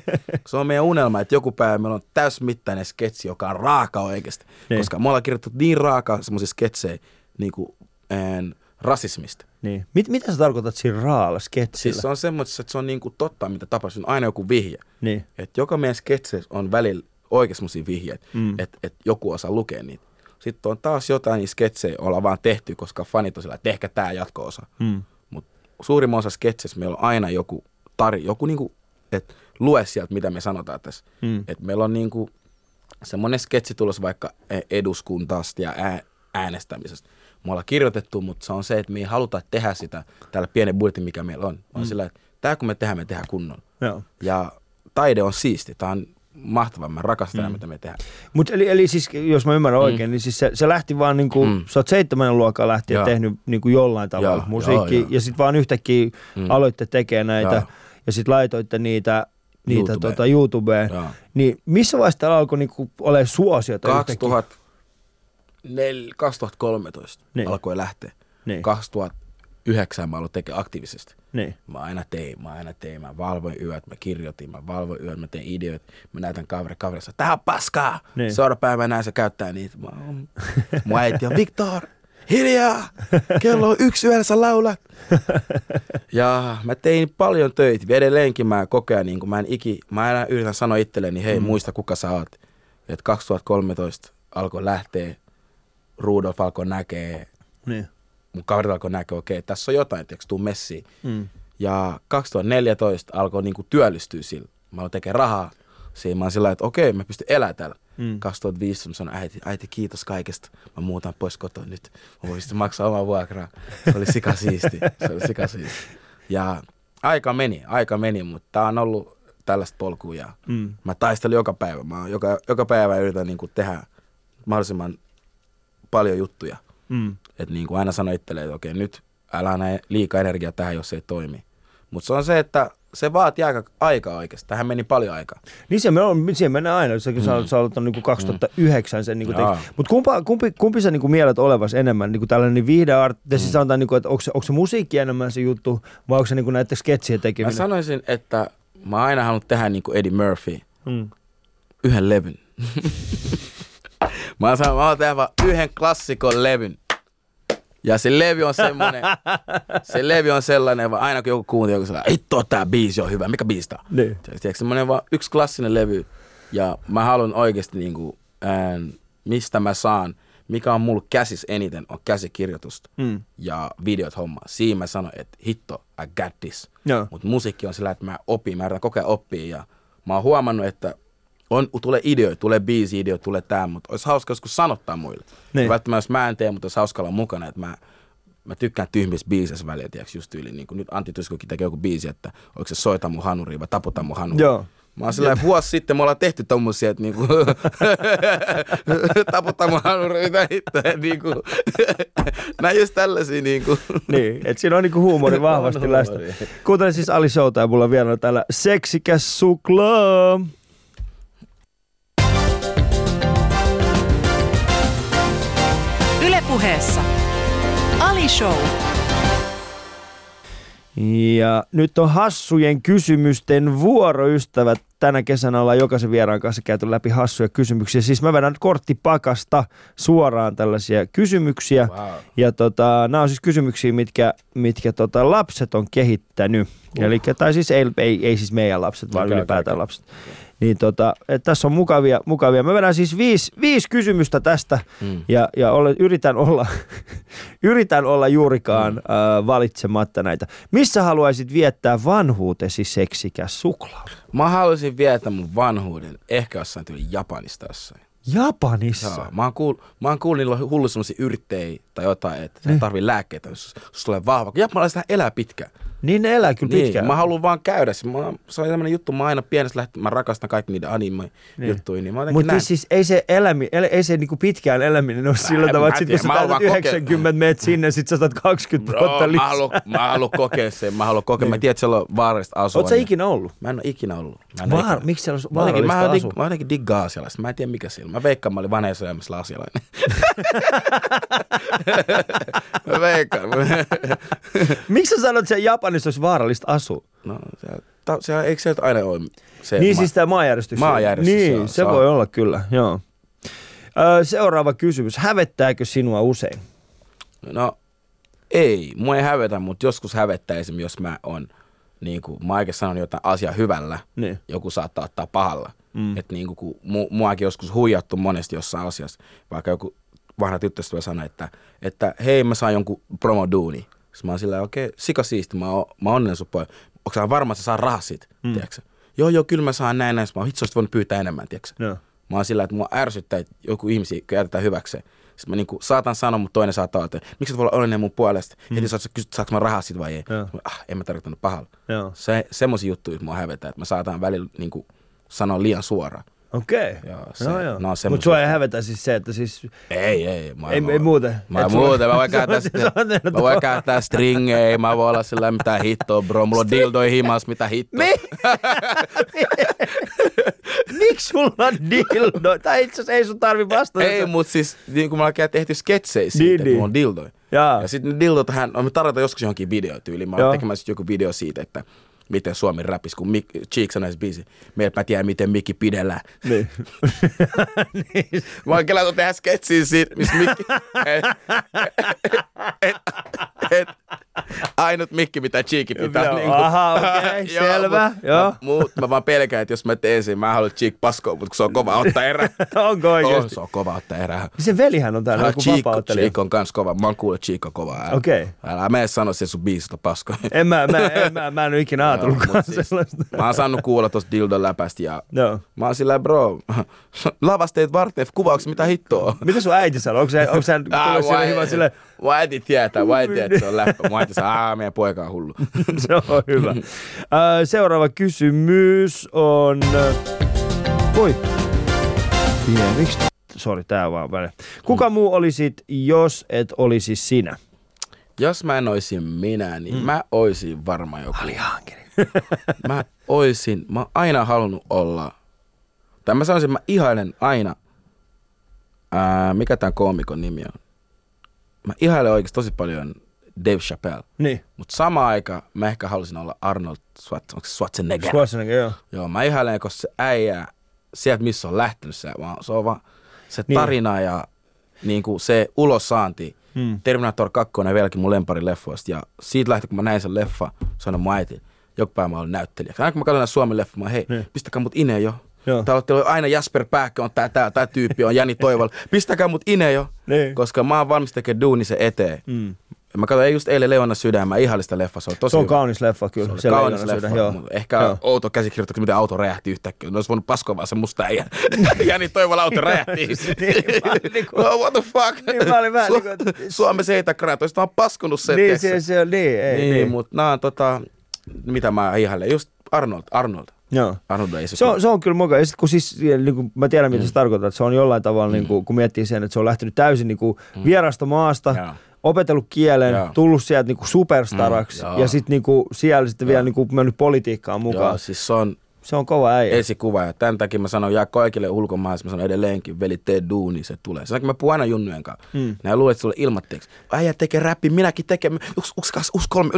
se on meidän unelma, että joku päivä meillä on täysmittainen sketsi, joka on raaka oikeasti. Niin. Koska me ollaan kirjoittanut niin raakaa semmoisia sketsejä niinku, rasismista. Niin. Mitä sä tarkoitat siinä raalla sketsillä? Siis se on semmoisessa, että se on niinku totta, mitä tapahtuu. Aina joku vihje. Niin. Että joka meidän sketseissä on välillä oikein semmoisia vihjeitä, että joku osaa lukea niitä. Sitten on taas jotain, niin sketsejä ollaan vaan tehty, koska fanit on sillä, että tehkää tämä jatko-osa. Mutta suurimman osa sketseissä meillä on aina joku tarina, joku niinku, että lue sieltä, mitä me sanotaan tässä. Että meillä on niinku semmoinen sketsi tulossa vaikka eduskuntaasta ja äänestämisestä. Me ollaan kirjoitettu, mutta se on se, että me ei haluta tehdä sitä tällä pienen budjetin, mikä meillä on. On sillä, että tämä kun me tehdään kunnolla. Ja taide on siisti. Tämä on mahtavaa, mä rakastan mitä me tehdään. Mut eli siis, jos mä ymmärrän oikein, niin siis se lähti vaan niinku, sä oot 7. luokkaa lähtien tehnyt niinku jollain tavalla musiikkia, ja sit vaan yhtäkkiä aloitte tekemään näitä, ja sit laitoitte niitä YouTubeen. Niin missä vaiheessa täällä alkoi niinku olemaan suosiota yhtäkkiä? 2013 niin. Alkoi lähteä. Niin. 2009 mä aloin tekemään aktiivisesti. Niin. Mä aina tein, mä valvoin yöt, mä kirjoitin, mä tein ideoita, mä näytän kaverissa, tää on paskaa! Niin. Seuraava päivä näin se käyttää niitä. Mun äiti on, Viktor, hiljaa! Kello on 1 yöllä sä laulat! Ja mä tein paljon töitä, edelleenkin mä koko ajan, niin mä aina yritän sanoa itselleni, hei muista kuka sä oot. Et 2013 alkoi lähteä, Rudolph alkoi näkee. Niin. Mun kaverit alkoi näkee, okei, tässä on jotain, etteikö tuu messiin. Ja 2014 alkoi niinku työllistyä sillä. Mä aloin tekemään rahaa. Siinä mä oon sillä, että okei, mä pystyn elämään täällä. 2015 mä sanoin, äiti, kiitos kaikesta. Mä muutan pois kotoa nyt. Mä voin sitten maksaa omaa vuokraa. Se oli sika siisti. Ja aika meni, mutta tää on ollut tällaista polkua. Ja mä taistelin joka päivä. Mä joka päivä yritän niinku tehdä mahdollisimman paljon juttuja. Että niin kuin aina sano itselleen, että okei, nyt älä näe liikaa energiaa tähän, jos se ei toimi. Mutta se on se, että se vaatii aikaa oikeastaan. Tähän meni paljon aikaa. Niin siihen mennään aina. Säkin sä aloittanut niinku 2009 sen niinku teiksi. Mutta kumpi sä niinku mielet olevas enemmän? Niinku tällainen viihdeartti, siis sanotaan, niinku, että onko se musiikki enemmän se juttu, vai onko se niinku näiden sketsien tekeminen? Mä sanoisin, että mä oon aina halunnut tehdä niinku Eddie Murphy. Yhden levyn. Mä haluan tehdä vaan yhden klassikon levyn. Ja se levy on semmoinen, vaan aina kun joku kuuntelee, joku sanoo, hittoa tää biisi on hyvä, mikä biisi tää on? Niin. Semmoinen vaan yksi klassinen levy, ja mä haluan oikeesti niinku, mistä mä saan, mikä on mulla käsis eniten, on käsikirjoitusta ja videot homma. Siinä mä sanon, että hitto, I got this. Mutta musiikki on sillä, että mä opin, mä yritän koko ajan oppia. Ja mä oon huomannut, että tulee ideoita, tulee biisi-ideoita, tulee tää, mutta olisi hauska joskus sanottaa muille. Niin. Välttämättä jos mä en tee, mutta olisi hauska olla mukana, että mä tykkään tyhmissä biisissä välillä, tiedätkö, just tyyliin. Niin nyt Antti Tuiskukin tekee joku biisi, että oliko se soita mun hanuriin vai taputa mun hanuriin. Joo. Mä oon silleen, vuosi sitten me ollaan tehty tommosia, että niinku, taputtaa mun hanureita mitä hittoja, niinku, nää just tällaisia niinku. Niin, et siinä on niinku huumori vahvasti läsnä. Kuuntelen siis Ali Showta ja mulla on vielä täällä Seksikäs Suklaa. Yle Puheessa Ali Show. Ja nyt on hassujen kysymysten vuoro, ystävät. Tänä kesänä ollaan jokaisen vieraan kanssa käyty läpi hassuja kysymyksiä. Siis mä vedän korttipakasta suoraan tällaisia kysymyksiä. Wow. Ja nämä on siis kysymyksiä, mitkä lapset on kehittänyt. Elikkä, tai siis ei siis meidän lapset, vaan ylipäätään lapset. Niin tässä on mukavia. Mä vedän siis viisi kysymystä tästä ja yritän olla juurikaan valitsematta näitä. Missä haluaisit viettää vanhuutesi seksikäs suklaa? Mä haluaisin viettää mun vanhuuden ehkä jossain Japanissa tässä. Japanissa? Joo, mä oon kuullut niillä on hullu semmosia yrittäjiä tai jotain, että se tarvii lääkkeitä, jos tulee vahva. Japanilaiset elää pitkään. Niin ne elää kyllä pitkään. Niin, mä haluan vaan käydä. Se on tämmönen juttu, mä aina pienestä lähtien, mä rakastan kaikki niiden anime-juttuja. Niin. Niin mutta siis ei se niinku pitkään eläminen ole sillä tavalla, että sit kun sä päätät 90 meet sinne, sit sä saat 20 vuotta lisää. Mä haluan kokea sen, Niin. Mä tiedän, että siellä on vaarallista asua. Oot sä ikinä ollut? Mä en ole ikinä ollut. Miksi siellä on vaarallista asua? Mä jotenkin diggaan asialaista, mä en tiedä mikä siellä. Mä veikkaan, mä olin vanheessa elämässä asialainen. Mä veikkaan. Miksi sä sanot sen Japan? Niin se olisi vaarallista asua. No, se eikö se aina ole se... Niin siis tämä maanjäristys. Niin, se voi olla kyllä, joo. Seuraava kysymys. Hävettääkö sinua usein? No, ei. Mua ei hävetä, mutta joskus hävettää esimerkiksi, jos mä oon, niin kuin mä oikein sanon jotain asiaa hyvällä, niin joku saattaa ottaa pahalla. Että niin kuin muakin joskus huijattu monesti jossain asiassa, vaikka joku vanha tyttöystävä sanoi, että hei mä saan jonkun promoduuni. Mä oon silleen, okei, sika siisti, mä oon onnellinen sun poika. Onko sä varma, että sä saa rahaa siitä, tiedätkö? Joo, kyllä mä saan näin. Mä oon hitsoista voinut pyytää enemmän, tiedätkö? No. Mä oon sillä, että mua ärsyttää, että joku ihmisiä jätetään hyväkseen. Sitten mä niinku saatan sanoa, mutta toinen saattaa, että miksi et voi olla onnellinen mun puolesta? Heti sä kysyt, saanko mä rahaa siitä vai ei? No. En mä tarkoittanut pahalla. No. Semmoisia juttuja mua hävetää, että mä saatan välillä niinku sanoa liian suoraan. Okei. Joo. No, mutta sua ei hävetä siis se, että siis... Ei. Ei muuten. Mä voin käyttää stringejä, mä voin olla sillä mitä hittoa, bro. Mulla on dildoi himas, mitä hittoa. Miksi sulla on dildoi? Tai itse asiassa ei sun tarvi vastata. Ei, mutta siis niin kuin me ollaan tehty sketsejä siitä, mulla on dildoi. Ja sitten dildoitahan, me tarvitaan joskus johonkin videotyyliin. Mä oon tekemässä joku video siitä, että... Miten Suomi räpisi, kun Cheek sanoi se biisi. Mä tiedän, miten Mikki pidellään. Niin. Mä oon kelaa tehdä sketsiä siitä, missä Mikki... Ainut Mikki, mitä Cheeki pitää. Niin kuin... Aha, okei, selvä. Mä vaan pelkään, että jos mä teen sen, mä haluan Cheek paskoa, mutta kun se on kova ottaa erää. Onko oikeasti? On, se on kova ottaa erää. Sen velihän on täällä joku vapauttelija. Cheek on kans kova. Mä oon kuullut, että Cheek on kova ääni. Okei. Älä mene sano sen sun biisista paskoa. Mä en ikinä ajatellutkaan sellaista. Mä oon saanut kuulla tosta dildon läpästä ja mä oon sillä bro, lavasteet varten kuvauksia, mitä hittoa. Mitä sun äiti sanoo? Onko sä tullut silleen hyvä silleen? Mua äiti tietää, että se on läppä. Mua äiti sanoo, meidän poika on hullu. Se on hyvä. Seuraava kysymys on... Voi. Miksi? Sori, tää on vaan väliä. Kuka muu olisit, jos et olisi sinä? Jos mä en oisin minä, niin mä oisin varmaan joku. Ali Jahangiri. Mä oon aina halunnut olla. Tai mä sanoisin, mä ihailen aina. Mikä tän koomikon nimi on? Mä ihailen oikeesti tosi paljon Dave Chappelle. Niin. Mut samaan aikaan mä ehkä halusin olla Arnold Schwarzenegger. Schwarzenegger, joo. Joo, mä ihailen, koska se äijä, sieltä missä on lähtenyt se, se on vaan se tarina niin. Ja niinku se ulosaanti. Terminator 2 on vieläkin mun lempari leffoista ja siitä lähtien kun mä näin sen leffa, sanoin mun äiti, joku päivä mä olin näyttelijäksi. Aina kun mä katson Suomen leffa, mä hei, pistäkää mut ineen jo. Täällä on aina Jasper Pääkkö on tää tyyppi, on Jani Toivola. Pistäkää mut ineen jo, koska mä oon valmis tekemään duuni sen eteen. Mm. Mä katsoin just eilen Leona sydän, mä ihailin sitä leffaa, se on tosi hyvä. Se on kaunis leffa kyllä. Se on kaunis leffa, ehkä outo käsikirjoitus, miten auto räjähti yhtäkkiä. Ne olisi voinut paskoa vaan se musta äijä. Jani Toivola auto räjähti. No what the fuck? Niin mä olin vähän niin kuin... Suomessa heitä kraat, olis vaan paskonut sen. Niin se on, niin. Mutta nää on mitä mä ihailen, just Arnold. Joo. Se on kyllä moka. Ja sit kun siis, niin kun mä tiedän mitä se tarkoittaa, että se on jollain tavalla, niin kun miettii sen, että se on lähtenyt täysin niin vierasta maasta, opetellut kielen, tullut sieltä niin superstaraksi ja sitten niin siellä sitten vielä niin mennyt politiikkaan mukaan. Joo, siis se on kova äijä. Esikuva ja tämän takia mä sanon, jää kaikille ulkomaalaisille, mä sanon edelleenkin, veli tee duuni, se tulee. Sen takia mä puhun aina junnujen kanssa. Nää luulet, että sulle ilmatteeksi. Äijä tekee räppi, minäkin tekee. Yksi, 2, 3.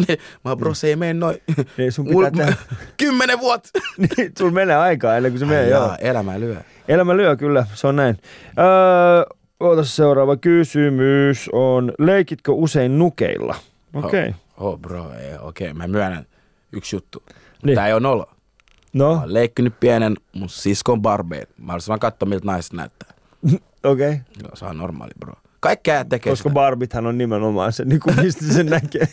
Mä bro, se ei mene noin. Niin sun pitää tehdä. 10 vuotta. Niin, sulla menee aikaa ennen kuin se menee. Joo, elämä lyö. Elämä lyö, kyllä, se on näin. Ootas, seuraava kysymys on, leikitkö usein nukeilla? Okei. Okei, mä myönnän yksi juttu. Niin. Tää ei ole nolo. No? Mä oon leikkinyt pienen mun siskon barbeen. Mä olisin vaan katsoa, miltä naiset näyttää. Okei. No, se on normaali, bro. Kaikkea tekee. Koska barbithan on nimenomaan se, niin kuin mistä sen näkee.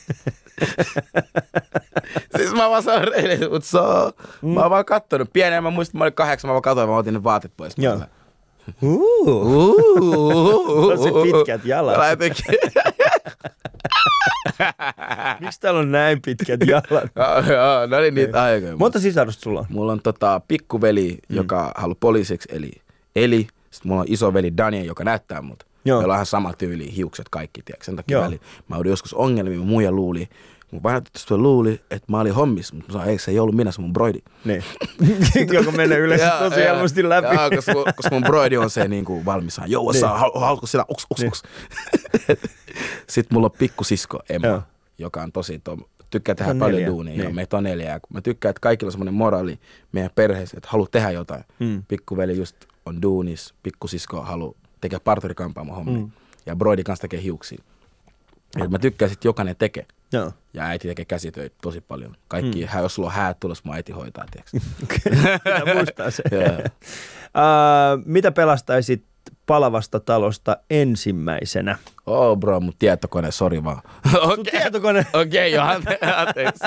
Siis mä vaan sanon reilin, mutta mä oon vaan katsonut. Pienen mä muistin, mä olin 8, mä vaan katsoin, mä otin ne vaatit pois. Joo. Tosi pitkät jalat. Miksi täällä on näin pitkät jalat? No niin, niitä aikoja. Monta sisarusta sulla on? Mulla on pikkuveli, joka haluaa poliisiksi, eli. Sitten mulla on isoveli Daniel, joka näyttää mut. Meillä on ihan sama tyyli, hiukset kaikki, tiedätkö? Sen takia mä olin joskus ongelmia, muija luuli. Mun vanhatutusta luuli, että mä olin hommissa, mutta mä sanoin, ei se ei ollut minä, se mun broidi. Niin. Joka menee yleensä tosi helposti läpi. Joo, koska mun broidi on se niinku valmissaan. Joo, haluatko sinä, uks. Sitten mulla on pikkusisko Emma, joka on tosi, tykkää tehdä paljon duunia. Niin. Meitä on 4. Mä tykkään, että kaikilla on semmoinen moraali meidän perheessä, että haluaa tehdä jotain. Pikkuveli just on duunis, pikkusisko haluaa tekee parturikampaamon hommia. Ja broidi kanssa tekee hiuksia. Et mä tykkään, että jokainen tekee. Joo. Ja äiti tekee käsitöitä tosi paljon. Kaikki, jos sulla on häät tulossa, mun äiti hoitaa, tiiäks. Pitää muistaa se. Mitä pelastaisit palavasta talosta ensimmäisenä? Bro, mun tietokone, sori vaan. Sun tietokone? Okei, Johan, anteeksi.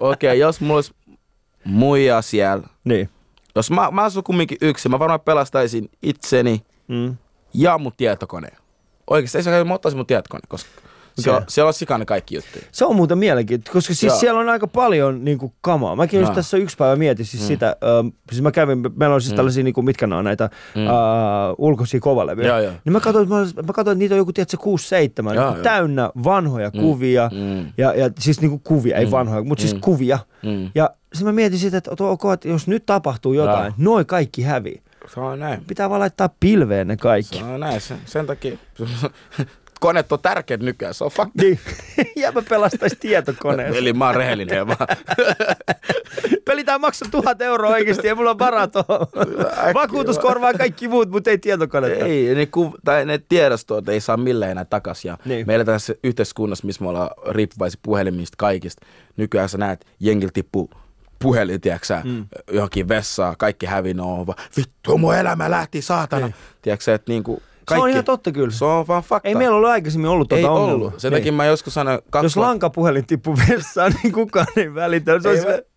Okei, jos mulla olisi muija siellä. Niin. Jos mä asun kumminkin yksin, mä varmaan pelastaisin itseni ja mun tietokoneen. Oikeastaan ei mä ottaisin mun tietokone, koska... Siellä on sikana kaikki juttuja. Se on muuten mielenkiintoista, koska siis siellä on aika paljon niinku kamaa. Mäkin just tässä yksi päivä mietin siis sitä. Siis mä kävin, meillä on siis tällaisia, niinku, mitkä nämä on näitä ulkoisia kovalevyjä. Niin mä katsoin, että niitä on joku, tiedätkö, 6-7, niinku, täynnä vanhoja kuvia. Ja siis niinku kuvia, ei vanhoja, mutta siis kuvia. Ja sitten mä mietin sitä, että jos nyt tapahtuu jotain, noi kaikki hävii. Se on näin. Pitää vaan laittaa pilveen ne kaikki. Se on näin, sen takia... Koneet on tärkeät nykyään, se on fakta. Niin. Ja mä pelastaisin tietokoneen. Eli mä oon rehellinen vaan. Pelitään maksaa 1 000 euroa oikeasti ja mulla on varaa tuohon. Vakuutus korvaa kaikki muut, mutta ei tietokonetta. Ei, ne tiedostoot ei saa millään enää takas. Niin. Meillä tässä yhteiskunnassa, missä me ollaan riippuvaisia puhelimista kaikista, nykyään sä näet, jengil tippuu puhelin, tiiäksä, johonkin vessaan, kaikki hävinoo, vaan vittu mun elämä lähti, saatana. Tiiäksä, että niinku... Kaikki. Se on ihan totta kyllä. Se on vaan fakta. Ei meillä ole aikaisemmin ollut tuota ongelmaa. Sen takia mä joskus sanon... Jos lankapuhelin tippuu vessaan, niin kukaan ei välitä.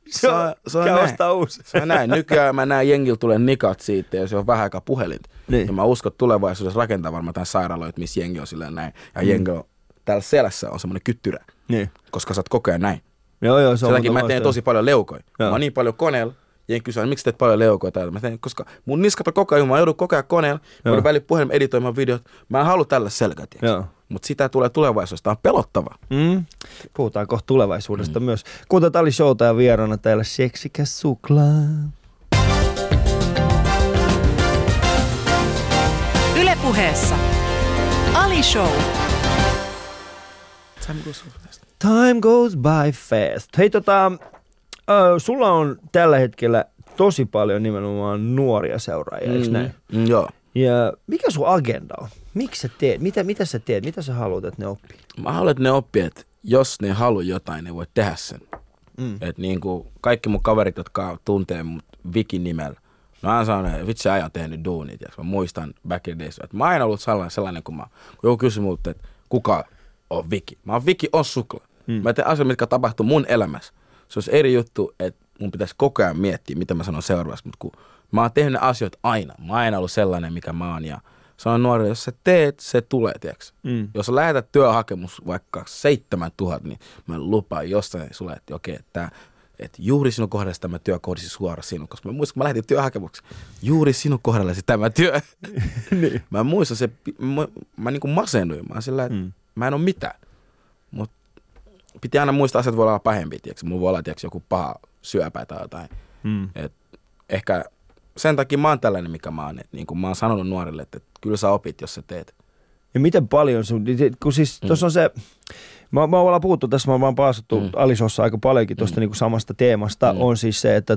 Se on näin. Ostaa uusi. Se on näin. Nykyään mä näen jengillä tulee nikat siitä, jos on vähän aikaa puhelin. Niin. Ja mä uskon, että tulevaisuudessa rakentaa varmaan tämän sairaaloita, missä jengi on silleen näin. Ja jengi on... Täällä selässä on semmoinen kyttyrä. Niin. Koska sä oot koko ajan näin. Joo, sen takia mä teen tosi paljon leukoja. Mä oon niin paljon koneella. Jengi kysyy, miksi teet paljon leukoja täällä? Mä tein, koska mun niskat on koko ajan, mä joudun koko ajan koneella, mä joudun välillä puhelimen editoimaan videot. Mä en halua tällä selkää, mutta sitä tulee tulevaisuudesta, on pelottavaa. Puhutaan kohta tulevaisuudesta myös. Kuuntelet Ali Showta ja vieraana täällä Seksikäs Suklaa. Yle Puheessa. Ali Show. Time goes by fast. Hei sulla on tällä hetkellä tosi paljon nimenomaan nuoria seuraajia, eikö näin? Joo. Ja mikä sun agenda on? Miksi sä teet? Mitä sä teet? Mitä sä haluat, että ne oppii? Mä haluan, että ne oppii, että jos ne haluaa jotain, ne voi tehdä sen. Että niin kuin kaikki mun kaverit, jotka tuntee mut Vikin nimellä, No hän sanoi, että vitsi äijä on tehnyt duunit. Ja mä muistan back in the days, että mä aina ollut sellainen, kun joku kysyi multa, että kuka on Viki. Mä oon Viki on Suklaa. Mä teen asioita, mitkä tapahtuu mun elämässä. Se olisi eri juttu, että mun pitäisi koko ajan miettiä, mitä mä sanon seuraavaksi. Mutta kun mä oon tehnyt asioita aina. Mä oon aina ollut sellainen, mikä mä oon. Ja sanon nuorille, jos sä teet, se tulee, tiedätkö? Jos sä lähetät työhakemus vaikka 7 000, niin mä lupaan jostain sulle, että okei, että juuri sinun kohdallasi tämä työ kohdisi suoraan sinun. Koska mä muistan, kun mä lähetin työhakemuksen, juuri sinun kohdallasi tämä työ. Niin. Mä muistan se, mä niin kuin masennuin. Mä sillä, että mä en oo mitään. Mut piti aina muistaa, asiat voi olla pahempia, tiedätkö? Mulla voi olla, tiedätkö, joku paha syöpä tai jotain. Et ehkä sen takia mä oon tällainen, mikä mä oon. Niin kuin mä oon sanonut nuorille, että kyllä sä opit, jos sä teet. Ja miten paljon sun, kun siis tuossa on se, mä ollaan puhuttu tässä, mä oon vaan paasuttu Ali Showssa aika paljonkin tuosta niinku samasta teemasta, on siis se, että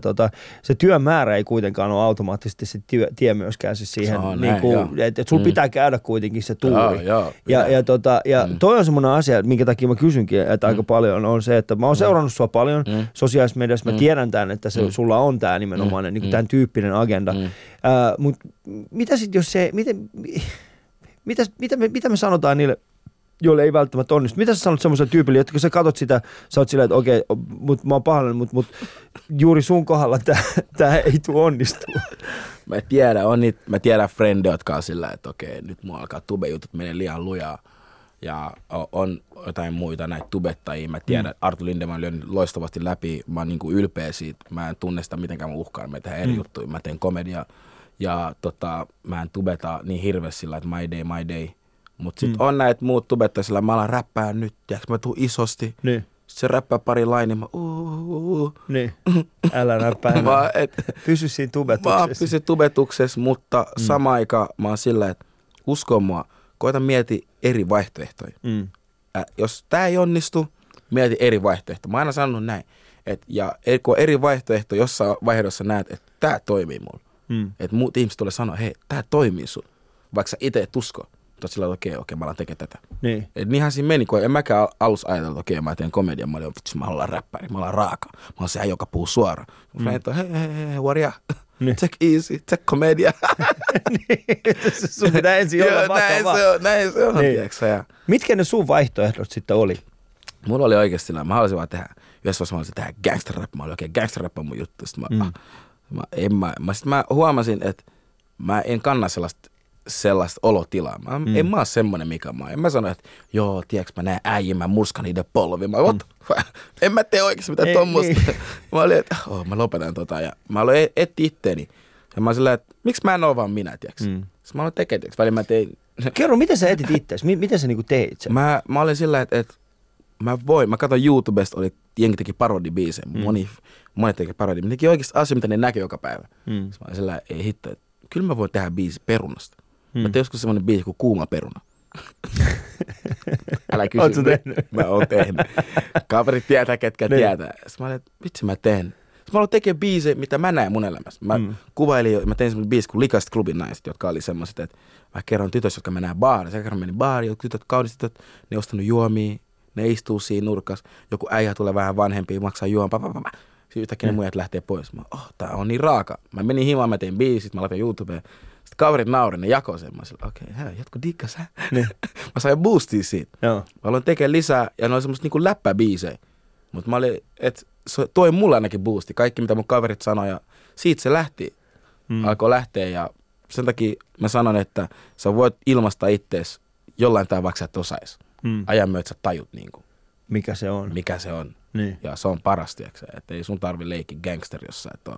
se työmäärä ei kuitenkaan ole automaattisesti se tie myöskään siis siihen, niinku, että sun pitää käydä kuitenkin se tuuri. Ja toi on semmoinen asia, minkä takia mä kysynkin, että aika paljon on se, että mä oon seurannut sua paljon sosiaalisessa mediassa, mä tiedän tämän, että se, sulla on tää nimenomainen, niinku tämän tyyppinen agenda, mutta mitä sitten jos se, mitä me sanotaan niille, joille ei välttämättä onnistu? Mitä sä sanot semmoiselle tyypille, että kun sä katot sitä, sä oot silleen, että okei, mä oon pahoillani, mutta juuri sun kohdalla tää ei tule onnistua. Mä tiedän frendejä, jotka on sillä, että okei, nyt mua alkaa tube-jutut menee liian lujaa. Ja on jotain muita näitä tubettajia. Mä tiedän, että Arttu Lindeman lyön loistavasti läpi. Mä oon niin kuin ylpeä siitä. Mä en tunne sitä mitenkään, mä uhkaan. Mä tehdään eri juttuja. Mä teen komediaa. Ja mä en tubeta niin hirveästi sillä, että my day. Mut sit on näitä muut tubettajia sillä, mä alan räppää nyt, jääks mä tuun isosti. Niin. Sit se räppää pari lainia, mä Niin, älä räppää enää. Pysy siinä tubetuksessa. Mä pysyn tubetuksessa, mutta sama aikaan mä oon sillä, että usko mua, koita mieti eri vaihtoehtoja. Jos tää ei onnistu, mieti eri vaihtoehtoja. Mä aina sanonut näin, että kun on eri vaihtoehto, jossain vaihdossa näet, että tää toimii mulle. Että muut ihmiset tulee sanoa, hei, tää toimii sun, vaikka sä ite et usko. Mutta sillä okei, mä alan tekee tätä. Niin. Et niinhän siinä meni, kun en mäkään alussa ajatella, että okei, mä teen komedian, mä olin, vitsi, mä haluan räppäri, mä olen raaka, mä olen se, joka puhuu suoraan. Mä ajattelin, hei, warja, take easy, take komedia. Sun pitää ensin olla vakavaa. Näin se on, tiedätkö sä? Mitkä ne sun vaihtoehdot sitten oli? Mulla oli oikeasti, mä haluaisin vaan tehdä, yhdessä vaiheessa mä haluaisin tehdä gangsterrap, mä olin okei, gangsterrap on mun juttu. Sitten mä huomasin, että mä en kanna sellaista olotilaa. En mä ole semmonen, mikä mä oon. En mä sano, että joo, tiedätkö mä näen äijin, mä murskan niiden polviin. En mä tee oikeasti mitään tommosta. Niin. Mä olin, että mä lopetan ja mä aloin etsiä itteeni. Ja mä olin silleen, että miksi mä en oo vaan minä, tiedätkö? Sitten mä aloin tekee, tiedätkö? Välillä mä tein. Kerro, miten sä etit ittees? Miten sä niinku teit sen? Mä olin silleen, että mä katson YouTubesta, oli jengi teki parodibiisejä. Monet teki parodia. Ne teki oikeasti asioita, mitä ne näkee joka päivä. Mä olin silleen, ei hitto, että kyllä mä voin tehdä biisi perunasta. Mä tein joskus semmonen biisi kuin Kuuma peruna. Älä kysy. Ootko tehnyt? Mä oon tehnyt. Kaverit tietää, ketkä tietää. Sitten mä olin, että vitsi mä teen. Sitten mä aloin tekemään biisejä, mitä mä näen mun elämässä. Mä kuvailin, mä tein semmonen biisi kuin Likaiset klubin naiset, jotka oli semmoiset, että mä kerron tytöistä, jotka mä näen baarissa. Mä kerron meni baariin, jotkut tytöt, kauniset tytöt, ne on ostanut juomia, ne istuu siinä nurkassa. Joku äijä tulee vähän vanhempi, maksaa juon, papapapa. Sitten yhtäkkiä ne muijat lähtee pois. Mä tää on niin raaka. Mä menin himaan, mä tein biisit, mä laitan YouTubeen. Sitten kaverit nauri, ne jakoi sen. Mä sillä, okei, jatko diikkas, hä? Mä sain boostia siitä. Joo. Mä aloin tekemään lisää, ja ne oli semmoista niinku läppäbiisejä. Mut mä olin, että se toi mulle ainakin boosti. Kaikki, mitä mun kaverit sanoi, ja siitä se lähti. Alkoi lähteä, ja sen takia mä sanon, että sä voit ilmaista ittees jollain tai vaikka sä et osais. Ajan myötä sä tajut niinku. Mikä se on. Niin. Ja se on parasta, että ei sun tarvi leikkiä gangster, jos sä et ole.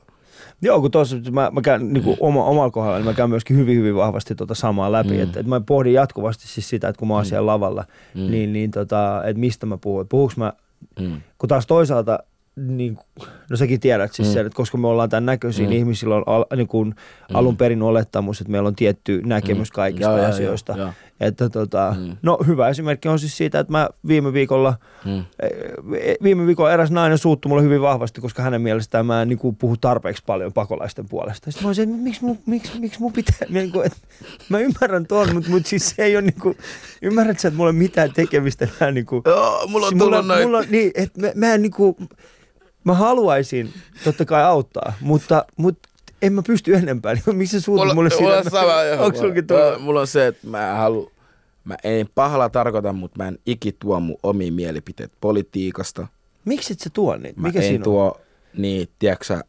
Joo, kun tuossa mä käyn niin omalla kohdalla, niin mä käyn myöskin hyvin vahvasti samaa läpi. Että mä pohdin jatkuvasti siis sitä, että kun mä oon siellä lavalla, niin että mistä mä puhun. Puhuks mä, kun taas toisaalta, niin, no säkin tiedät siis sen, että koska me ollaan tämän näköisiä, niin ihmisillä on niin alun perin olettamus, että meillä on tietty näkemys kaikista asioista. Ja. Että no hyvä esimerkki on siis siitä, että mä viime viikolla eräs nainen suuttui mulle hyvin vahvasti, koska hänen mielestään mä en niin kuin puhu tarpeeksi paljon pakolaisten puolesta. Sitten mä olisin, että miksi mun pitää, niin kuin, mä ymmärrän tuon, mutta siis se ei ole niin kuin, ymmärrät sä, että mulla ei ole mitään tekemistä enää niin kuin. Joo, mulla on tullut noin. Niin, että mä en niin kuin, mä haluaisin totta kai auttaa, mutta en mä pysty enempää, niin miksi sä suutut mulle siitä? Onko sulkin tuo? Mulla on se, että mä en pahalla tarkoita, mutta mä en ikituo mun omia mielipiteitä politiikasta. Miksi et sä tuo niitä? Mikä siinä on? Mä en tuo niitä, tiiäksä.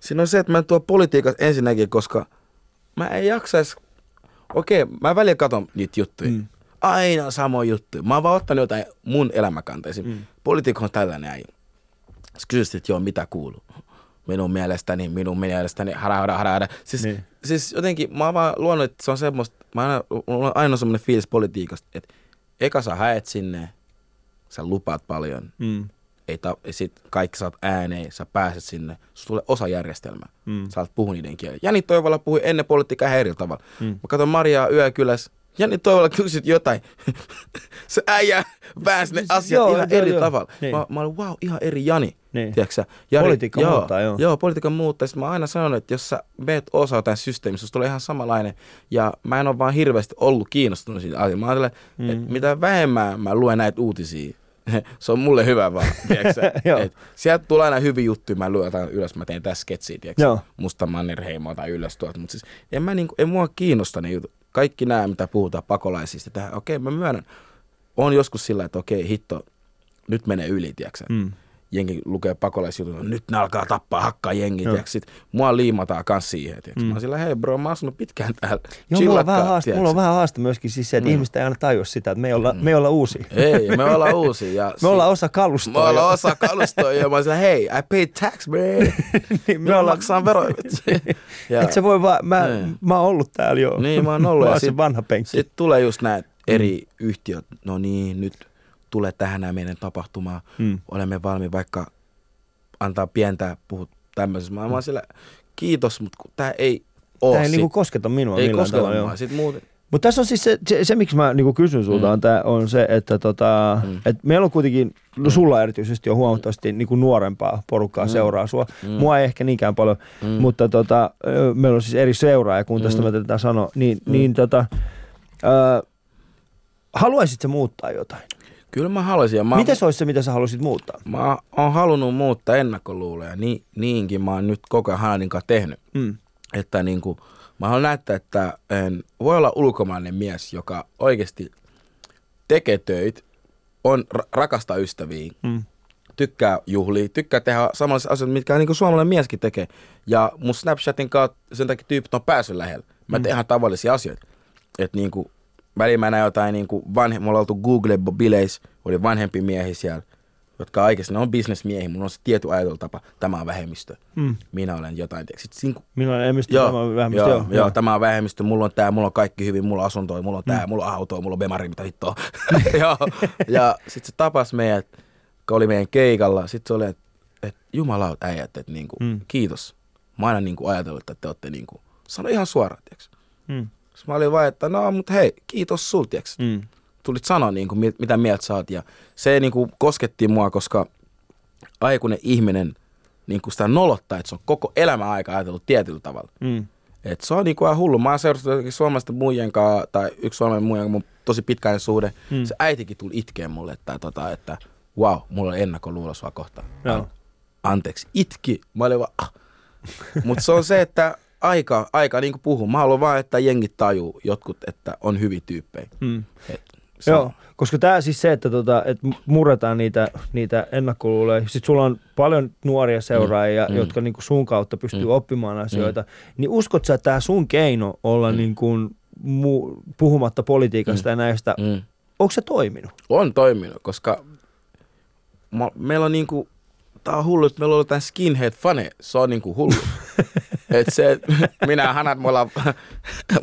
Siinä on se, että mä en tuo politiikasta ensinnäkin, koska mä en jaksais. Okei, mä välillä katon niitä juttuja. Mm. Aina sama juttu. Mä oon vaan ottanut jotain mun elämäkantaisia. Mm. Politiikka on tällainen äijä. Sä kysyt, että joo, mitä kuuluu? Minun mielestäni, hara. Siis jotenkin mä oon vaan luonut, että se on semmoista, mulla on aina semmoinen fiilis politiikasta, että eka sä haet sinne, sä lupaat paljon, sit kaikki saat ääneen, sä pääset sinne, susta tulee osa järjestelmää, sä oot puhua niiden kielellä. Jani Toivola puhui ennen politiikkaa ihan eri tavalla. Mä katson Mariaa Yökylässä, Jani Toivola kysyt jotain, se äijä väänsi ne asiat ihan eri tavalla. Niin. Mä olin, wow, ihan eri Jani. Niin. Politiikka muuttaa, joo. Joo, politiikka muuttaa. Sitten mä aina sanon, että jos sä meet osaa tämän systeemissä, susta tulee ihan samanlainen. Ja mä en ole vaan hirveästi ollut kiinnostunut siitä asiasta. Mä ajattelen, että mitä vähemmän mä luen näitä uutisia, se on mulle hyvä vaan, tiiäksä. Sieltä tulee aina hyviä juttuja, mä luen ylös, mä teen tässä sketsiä, tiiäksä. Musta Mannerheimoa tai ylös tuolta. Mutta siis en mua kiinnosta ne jutut. Kaikki nämä, mitä puhutaan pakolaisista, tähän okei, mä myönnän. On joskus sillä, että okei, hitto, nyt menee yli, tiiäksä. Jengi lukee pakolaisjutut, nyt ne alkaa tappaa, hakkaa jengi, tiiäks. Mua liimataan kans siihen, tiiäks. Mä oon sillä, hei bro, mä oon asunut pitkään täällä. Joo, mulla on vähän haaste myöskin siis se, että ihmiset ei aina tajua sitä, että me ollaan uusia. Ei, me ollaan uusia. Ja me ollaan osa kalustoa. Me ollaan osa kalustoa, ja mä oon sillä, hei, I paid tax, man. Niin, me maksaan veroja. Et se voi vaan, mä oon ollut täällä jo. Niin, mä oon ollut. Mä oon se vanha penkki. Sitten tulee just nää eri yhtiöt, no niin, nyt. Tule tähän meidän tapahtumaan, olemme valmiin vaikka antaa pientä puhua tämmöisessä. Mä oon siellä, kiitos, mutta tää ei oo. Tää ei niinku kosketa minua millään tavalla. Mutta tässä on siis se miksi mä niinku kysyn sulta, on se, että et meillä on kuitenkin, sulla erityisesti on huomattavasti niinku nuorempaa porukkaa seuraa sua. Mua ei ehkä niinkään paljon, mutta meillä on siis eri seuraa, ja kun tästä mä tätä sanon, niin haluaisit sä muuttaa jotain? Kyllä mä haluaisin. Miten se olisi se, mitä sä haluaisit muuttaa? Mä oon halunnut muuttaa ennakkoluuleja. Niinkin mä oon nyt koko ajan Hananinkaan tehnyt. Että niinku, mä haluan näyttää, että voi olla ulkomainen mies, joka oikeasti tekee töitä, rakastaa ystäviä, tykkää juhlia, tykkää tehdä samanlaisia asioita, mitkä niinku suomalainen mieskin tekee. Ja mun Snapchatin kautta sen takia tyypit on päässyt lähellä. Mä teen ihan tavallisia asioita. Että niinku... Väliin mä näin jotain, me ollaan oltu Google-bileissä, oli vanhempi miehi siellä, jotka oikeasti, ne on bisnesmiehiä, mun on se tietty ajatultapa, tämä on vähemmistö, minä olen jotain. Minä olen enemmistö, tämä on vähemmistö. Joo, tämä on vähemmistö, mulla on tää, mulla on kaikki hyvin, mulla on asuntoja, mulla on tää, mulla on autoa, mulla on bemari, mitä vittua. Ja sit se tapas meidät, kun oli meidän keikalla, sit se oli, että jumalaut äijät, että kiitos. Mä aina ajatellut, että te ootte sano ihan suoraan, tiiäks. Mä olin vaan, että no, mutta hei, kiitos sul, tiiäks. Tulit sanoa, mitä mieltä sä oot. Ja se kosketti mua, koska aikuinen ihminen sitä nolottaa, että se on koko elämän aika ajatellut tietyllä tavalla. Et se on ihan hullu. Mä oon seurannut suomalaisten muijien kanssa, tai yksi suomalainen muijien kanssa, tosi pitkäinen suhde. Se äitikin tuli itkeen mulle, että wow, mulla on ennakkoluulo sua kohtaan. Anteeksi, itki. Mä olin vaan, Mutta se on se, että... Aika niin kuin puhun. Mä haluan vaan, että jengit tajuu jotkut, että on hyviä tyyppejä. Joo, koska tää siis se, että murretaan niitä ennakkoluuloja. Sitten sulla on paljon nuoria seuraajia, jotka niin kuin sun kautta pystyy oppimaan asioita. Niin uskot sä, että tää sun keino olla niin kuin puhumatta politiikasta ja näistä, onko se toiminut? On toiminut, koska meillä on niin kuin, tää on hullu, että meillä on jotain skinhead-fane. Se on niin kuin hullu. Että se, minä ja Hanat, me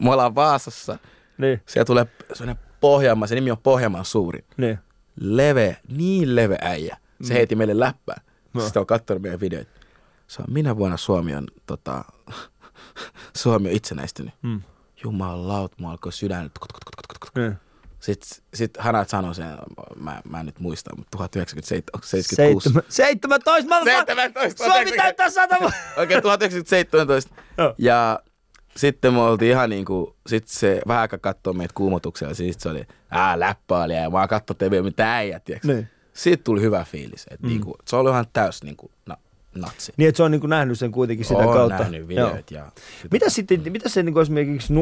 ollaan Vaasassa. Niin. Siellä tulee sellainen Pohjanmaa, se nimi on Pohjanmaan suuri. Niin. Leve, niin leve äijä. Se heiti meille läppää. No. Sitten on katsonut meidän videoita. Se on, minä vuonna Suomi on itsenäistynyt. Jumalaut, mä alkoi sydän. Sitten Hanat sanoi sen, mä en nyt muista, mutta 1976. 17! Suomi täyttää 100 vuotta! Okei, 1917. Ja sitten me oltiin ihan niinku, sit se vähän aikaa kattoo meitä kuumotuksella, siis se oli, läppäiliä, ja mä katsoin teviä, mitä äijät, tiiäks. Siitä tuli hyvä fiilis, että se oli ihan täys, natsi. Niin, että se on niinku nähnyt sen kuitenkin sitä kautta. Olen nähnyt videot ja... Mitä sitten, mitä se niinku esimerkiksi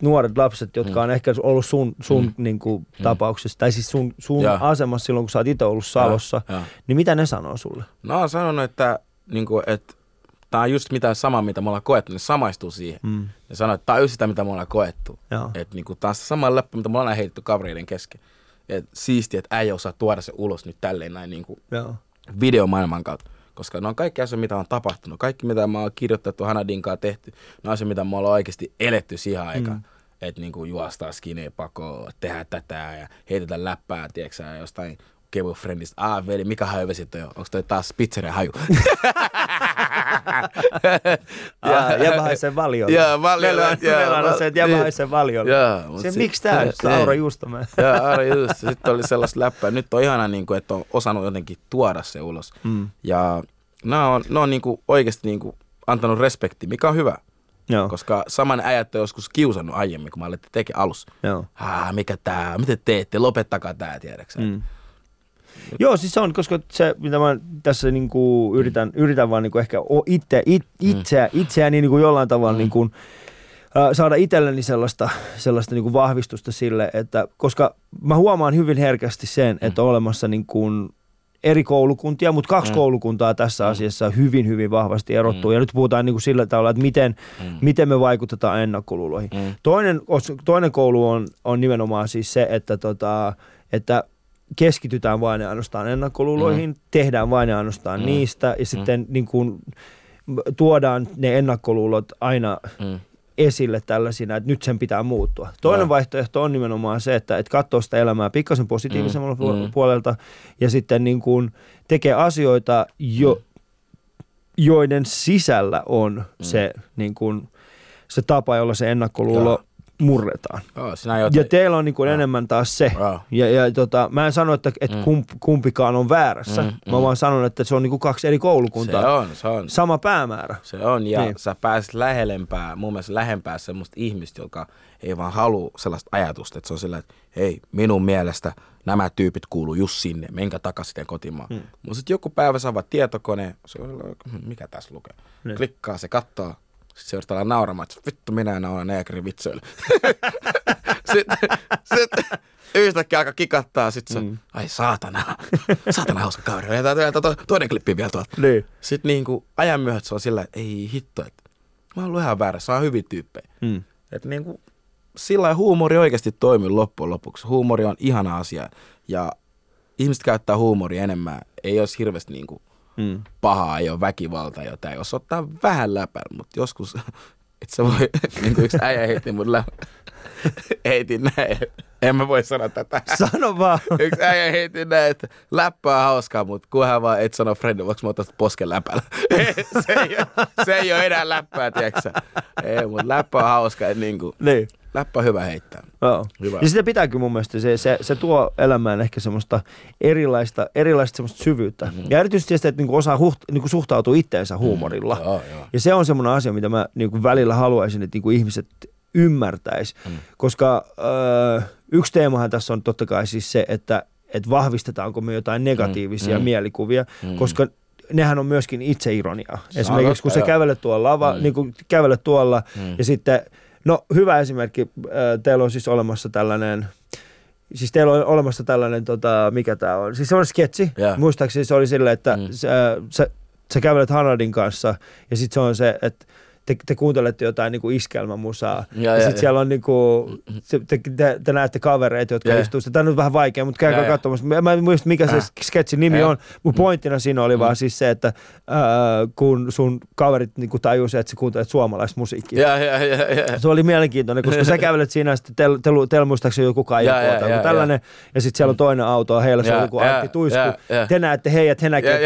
nuoret lapset, jotka on ehkä ollut sun niinku tapauksessa, tai siis sun asemassa silloin, kun sä oot itse ollut Salossa, niin mitä ne sanoo sulle? No, sanonut, että niinku, että tää on just mitä samaa, mitä me ollaan koettu, ne samaistuu siihen. Ne sanoo, että tää on just sitä, mitä me ollaan koettu. Että niinku, tää on se sama läppä, mitä me ollaan heitetty kavereiden kesken. Et siistiä, että äijä osaa tuoda se ulos nyt tälleen näin niinku videomaailman kautta. Koska ne on kaikki asioita, mitä on tapahtunut. Kaikki, mitä mä oon kirjoittanut, Hanadinkaan tehty, ne on asioita, mitä me ollaan oikeasti eletty siihen aikaan. Että niinku juostaa skinee pakoon, tehdä tätä ja heitetään läppää, tiedätkö ja jostain kevyn friendistä. Veli, mikä haju vesit on? Onko toi taas pizzeria haju? Jäbä haju sen valiolla. Meillä on se, että jäbä haju sen valiolla. Se miksi tää? Aura Juustamäen. Aura Juustamäen. Sitten oli sellaista läppää. Nyt on ihana, että on osannut jotenkin tuoda se ulos. Ja ne on oikeasti antanut respekti, mikä on hyvä. Joo. Koska saman äijät on joskus kiusannut aiemmin, kun mä aloitin tekemään alussa. Mikä tää? Miten teette? Lopettakaa tää, tiedäksä. Joo, siis on, koska se, mitä mä tässä niinku yritän vaan niinku ehkä itseäni niinku jollain tavalla niinku, saada itselleni sellaista niinku vahvistusta sille, että koska mä huomaan hyvin herkästi sen, että on olemassa niinku eri koulukuntia, mutta kaksi koulukuntaa tässä asiassa hyvin vahvasti erottuu. Ja nyt puhutaan niinku sillä tavalla, että miten me vaikutetaan ennakkoluuloihin. Toinen koulu on nimenomaan siis se, että keskitytään vain ja ainoastaan ennakkoluuloihin, tehdään vain ja ainoastaan niistä ja sitten niin kuin tuodaan ne ennakkoluulot aina esille tällaisina, että nyt sen pitää muuttua. Toinen vaihtoehto on nimenomaan se, että katsoo sitä elämää pikkasen positiivisemmalla puolelta ja sitten niin kuin tekee asioita, joiden sisällä on se, niin kuin, se tapa, jolla se ennakkoluulo murretaan. Ja teillä on niinku enemmän taas se. Mä en sano, että kumpikaan on väärässä. Mä vaan sanon, että se on niinku kaksi eri koulukuntaa. Se on. Sama päämäärä. Se on ja niin. Sä pääset mun mielestä lähempää semmoista ihmistä, joka ei vaan halua sellaista ajatusta, että se on sillä, että hei, minun mielestä nämä tyypit kuuluu just sinne, menkää takaisin kotimaan. Mutta sitten joku päivä sä avaat tietokoneen, mikä tässä lukee? Niin. Klikkaa, se kattoo. Sitten se on nauramaan, että vittu minä en naura neekeri vitsoille. Sitten yhtäkkiä alkaa kikattaa, sitten se ai saatana hauska kaveri. Ja toinen klippi vielä tuolta. Niin. Sitten niinku ajan myöhät se on sillä, että ei hitto, että mä oon ollut ihan väärä, se on hyviä tyyppejä. Että niinku sillä huumori oikeasti toimii loppujen lopuksi. Huumori on ihana asia ja ihmiset käyttää huumoria enemmän, ei olisi hirveästi niinku pahaa, ei ole väkivaltaa jotain, jos ottaa vähän läpällä, mutta joskus et sä voi, niin kuin yksi äijä heitti mun heitin näin, en mä voi sanoa tätä. Sano vaan. Yksi äijä heitti näin, että läppä on hauskaa, mutta kunhan vaan et sano friendin, voiko mä ottaa posken läpällä. Se ei ole enää läppää, tiiäksä. Ei, mutta läppä on hauskaa, että niinku. Niin. Läppä hyvä heittää. Hyvä. Ja sitä pitääkin mun mielestä. Se tuo elämään ehkä semmoista erilaista semmoista syvyyttä. Ja erityisesti sitä, että niinku osaa niinku suhtautua itteensä huumorilla. Ja se on semmoinen asia, mitä mä niinku välillä haluaisin, että niinku ihmiset ymmärtäisi. Koska yksi teemahan tässä on totta kai siis se, että vahvistetaanko me jotain negatiivisia mielikuvia, koska nehän on myöskin itseironiaa. Esimerkiksi kun sä kävelet tuolla, ja sitten... No hyvä esimerkki, teillä on olemassa tällainen, mikä tää on, siis semmoinen sketsi, muistaakseni se oli silleen, että sä kävelet Hanadin kanssa ja sit se on se, että te kuuntelette jotain niinku iskelmämusaa ja sit siellä on niinku, te näette kavereita, jotka istuu, tää on nyt vähän vaikea, mutta käykää katsomassa, mä en muista mikä se sketsin nimi on, mun pointtina siinä oli vaan siis se, että kun sun kaverit niinku tajusivat, että sä kuuntelet suomalaista musiikkia. Se oli mielenkiintoinen, koska sä kävelet siinä, sitten teillä muistaakseni joku kaijakoota, joku tällainen, ja sit siellä on toinen auto, heillä se on joku Antti Tuisku, te näette heidät, he näkevät,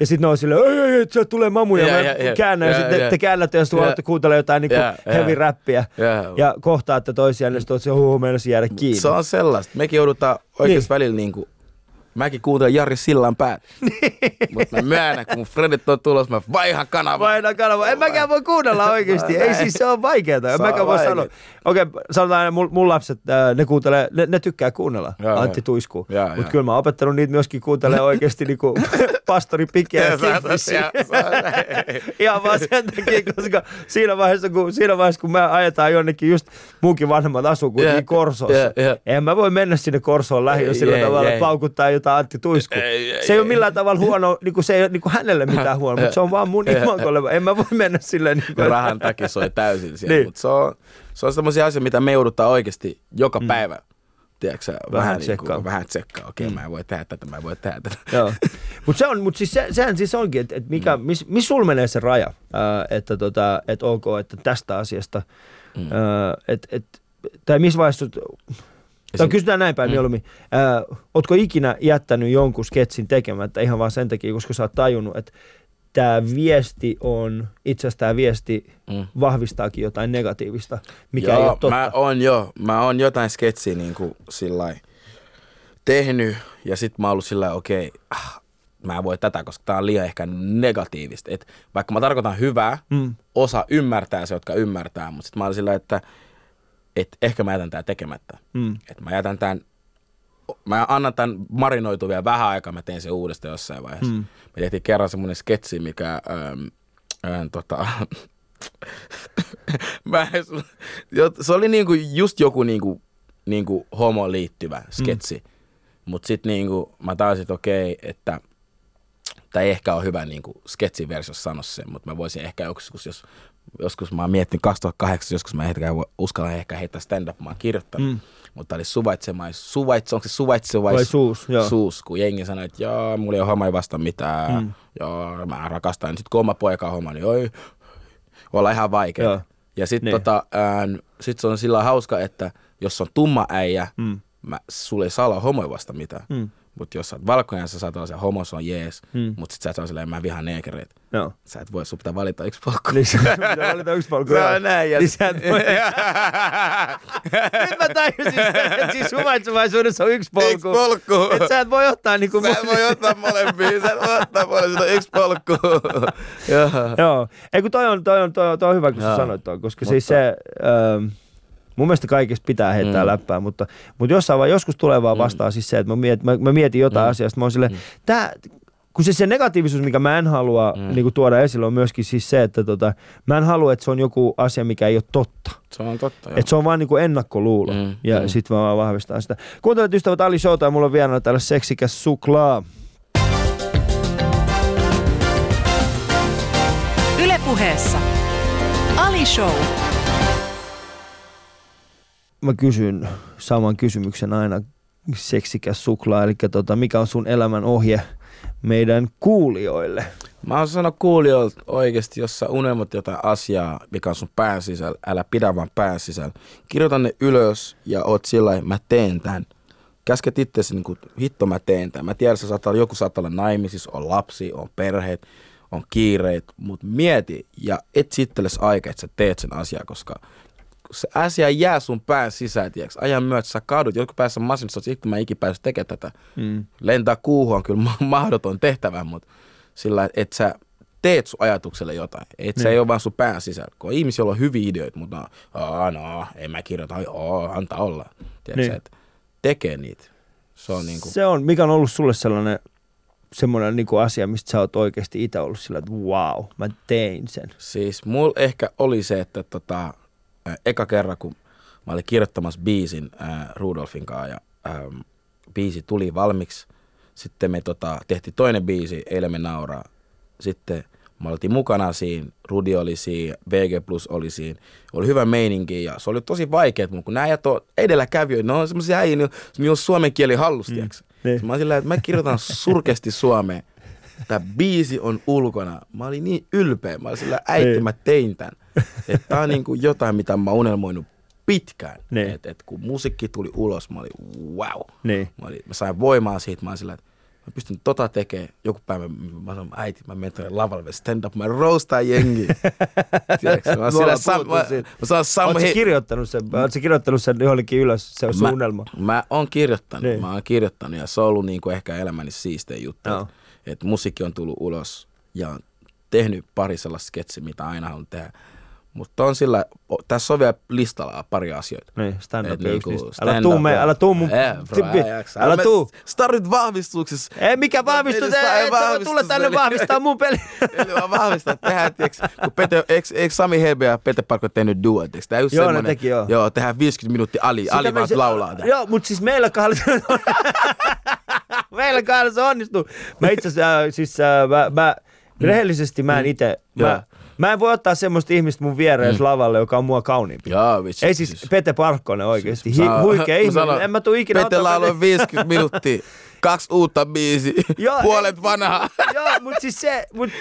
ja sit ne on silleen, se tulee mamuja, mä käännän, ja sitten te käännätte, jos haluatte kuuntele jotain niinku heavy räppiä ja kohtaatte toisiaan, niin sitten oot se, meinasi jäädä kiinni. Se on sellaista. Mekin joudutaan oikeasti välillä niinku, Mäkin kuuntelen Jari Sillanpään. Mutta mä myönnän, kun mun friendit on tulossa, mä vaihan kanavaa. Vaihan kanavaa. En mäkään voi kuunnella oikeasti. Ei siis se on vaikeeta. En mäkään voi sanoa. Okei, sanotaan aina mun lapset, ne kuuntelee, ne tykkää kuunnella Antti Tuiskua. Mutta kyllä mä oon opettanut niitä myöskin kuuntelemaan oikeasti niinku pastori Pikiä ja Kimpissiä. Ihan vaan sen takia, koska siinä vaiheessa, kun mä ajetaan jonnekin just munkin vanhemmat asuu kuin Korsossa. En mä voi mennä sinne Korsoon lähiöön sillä tavalla, että paukuttaa jotain Antti Tuisku. Se ei ole millään tavalla huono, niinku se ei ole niinku hänelle mitään huono, mutta se on vaan mun imagolle. En mä voi mennä silleen. Niinku. Rahan takia soi täysin siellä, niin. Mutta se on semmoisia asioita, mitä me joudutaan oikeasti joka päivä. Tiedätkö, vähän tsekkaa. Okei, mä en voi tehdä tätä. Joo. Mutta sehän siis onkin, että mikä, missä sulla menee se raja, että ok, että tästä asiasta, tai missä vaiheessa, tai kysytään näin päin mieluummin, ootko ikinä jättänyt jonkun sketsin tekemättä ihan vaan sen takia, koska sä oot tajunnut, että itse asiassa tämä viesti vahvistaakin jotain negatiivista, mikä joo, ei ole totta. Mä oon jotain sketsiä niin kuin sillain tehnyt ja sit mä oon ollut sillain okei, mä en voi tätä, koska tää on liian ehkä negatiivista. Et vaikka mä tarkoitan hyvää, osa ymmärtää se, jotka ymmärtää, mutta sit mä oon sillain, että ehkä mä jätän tää tekemättä. Että mä jätän tän. Mä annan tämän marinoitua vielä vähän aikaa, mä tein sen uudestaan jossain vaiheessa. Mä tehtiin kerran semmonen sketsi, mikä... se oli niinku just joku niinku homoon liittyvä sketsi. Mut sit niinku mä taisin, että okei, että... Tää ei ehkä ole hyvä niinku sketsiversio sanoa sen, mutta mä voisin ehkä joskus mä miettinyt 2008, joskus mä uskallan ehkä heittää stand-up, mä oon kirjoittanut. Mutta oli suvaitsevaisuus, kun jengi sanoi, että joo, mulla ei ole homma, ei vasta mitään, joo, mä rakastan. Sitten kun oma poika on homma, niin oi, olla ihan vaikea. Joo. Ja sitten niin. Sit se on sillä hauska, että jos on tumma äijä, sulla ei saa olla homo, ei vasta mitään. Mutta jos sä oot valkoinen, sä saat olla se homo, se on jees, mutta sit sä et ole silleen, mä vihaan neekereitä. No. Sä et voi, sun pitää valita yksi polku. Niin, sun pitää valita yksi polku. Se on näin. Niin sä et voi. Nyt mä tajusin sen, että siis suvaitsevaisuudessa on yksi polku. Yksi polku. Et sä et voi ottaa niinku... Sä et voi ottaa molempia, se on yksi polku. Joo. Eiku toi on hyvä, kun sä sanoit toi, koska siis se... Mun mielestä kaikesta pitää heittää läppää, mutta jossain vaan joskus tulee vaan vastaan siis se, että mä mietin jotain asiaa, mä oon silleen, kun se negatiivisuus, mikä mä en halua niinku tuoda esille, on myöskin siis se, että mä en halua, että se on joku asia, mikä ei ole totta. Se on totta, joo. Että se on vaan niinku ennakkoluulo, ja sit mä vaan vahvistan sitä. Kuuntelet ystävät Ali Showta, ja mulla on vieraana täällä Seksikäs Suklaa. Yle Puheessa Ali Show. Mä kysyn saman kysymyksen aina, Seksikäs Suklaa, eli mikä on sun elämän ohje meidän kuulijoille? Mä oon sanonut kuulijoille oikeasti, jos sä unelmat jotain asiaa, mikä on sun pään sisällä, älä pidä vaan pään sisällä. Kirjoita ne ylös ja oot sillä lailla, mä teen tämän. Käsket itseäsi, niin kuin, hitto mä teen tämän. Mä tiedän, että joku saattaa olla naimisissa, on lapsi, on perheet, on kiireet, mutta mieti ja etsi itsellesi aikaa, että sä teet sen asiaa, koska... Se asia jää sun pään sisään, tiiäks. Ajan myötä sä kadut. Jotkut päässä masennut, että mä en ikinä päässyt tekemään tätä. Lentää kuuhun on kyllä mahdoton tehtävä, mutta sillä, että sä teet sun ajatukselle jotain. Että se ei ole vaan sun pään sisällä. Kun ihmisiä on hyviä ideoita, mutta no, en mä kirjoita, antaa olla. Tiiäks, että tekee niitä. Se on, mikä on ollut sulle semmoinen niinku asia, mistä sä oot oikeasti itse ollut sillä, että wow, mä tein sen. Siis mulla ehkä oli se, että eka kerran, kun mä olin kirjoittamassa biisin Rudolphin kanssa ja biisi tuli valmiiksi. Sitten me tehtiin toinen biisi, Eilen me nauraa. Sitten me oltiin mukana siinä, Rudi oli siinä, VG Plus oli siinä. Oli hyvä meininki ja se oli tosi vaikea, mutta kun nämä äijät on edelläkävijöitä, ne on semmoisia äijä, niin on suomen kieli hallustiaksi. Mä olin sillä, että mä kirjoitan surkeasti suomeen. Tämä biisi on ulkona. Mä olin niin ylpeä. Mä olin sillä, äiti, mä tein tämän. Että tää on niinku jotain, mitä mä oon unelmoinut pitkään. Et kun musiikki tuli ulos, mä olin wow. Mä sain voimaa siitä, mä olin sillä, että Mä pystyn tota tekemään. Joku päivä mä sanon, äiti, mä menen tuonne lavalle, stand up, mä roastaan jengiä. Tiedätkö? Ootko kirjoittanut sen? Ootko kirjoittanut sen johonkin ylös, se on suunnelma? Mä oon kirjoittanut. Niin. Mä oon kirjoittanut ja se on ollut niinku ehkä elämäni siistein juttu. No. Että musiikki on tullut ulos ja on tehnyt pari sellaista sketsiä, mitä aina haluan tehdä. Mutta on sillä, tässä on vielä listalla pari asioita. Niin, stand-up niinku, älä tuu mun... Älä tuu. Startit vahvistuksissa. Ei, mikä vahvistus? Et saa tulla tänne vahvistaa mun peli. Eli mä vahvistan, tehdään, tiiäks. Eikö Sami Helbe ja Peter Parkkonen tehnyt duo, tiiäks? Tää on just semmonen. Joo, ne teki, joo. Joo, tehdään 50 minuuttia Ali vaan laulaa. Joo, mut siis meillä kahdella se onnistuu. Meillä kahdella se onnistuu. Mä itse asiassa, siis mä... Rehellisesti mä en ite... Mä en voi ottaa semmoista ihmistä mun viereen lavalle, joka on mua kauniimpi. Jaa, vitsi. Ei siis Peter Parkkonen oikeesti. Huikea ihminen. En mä tuu ikinä ottaa. Peter lauloi 50 minuuttia. 2 uutta biisiä. Puolet vanhaa. Joo, mutta siis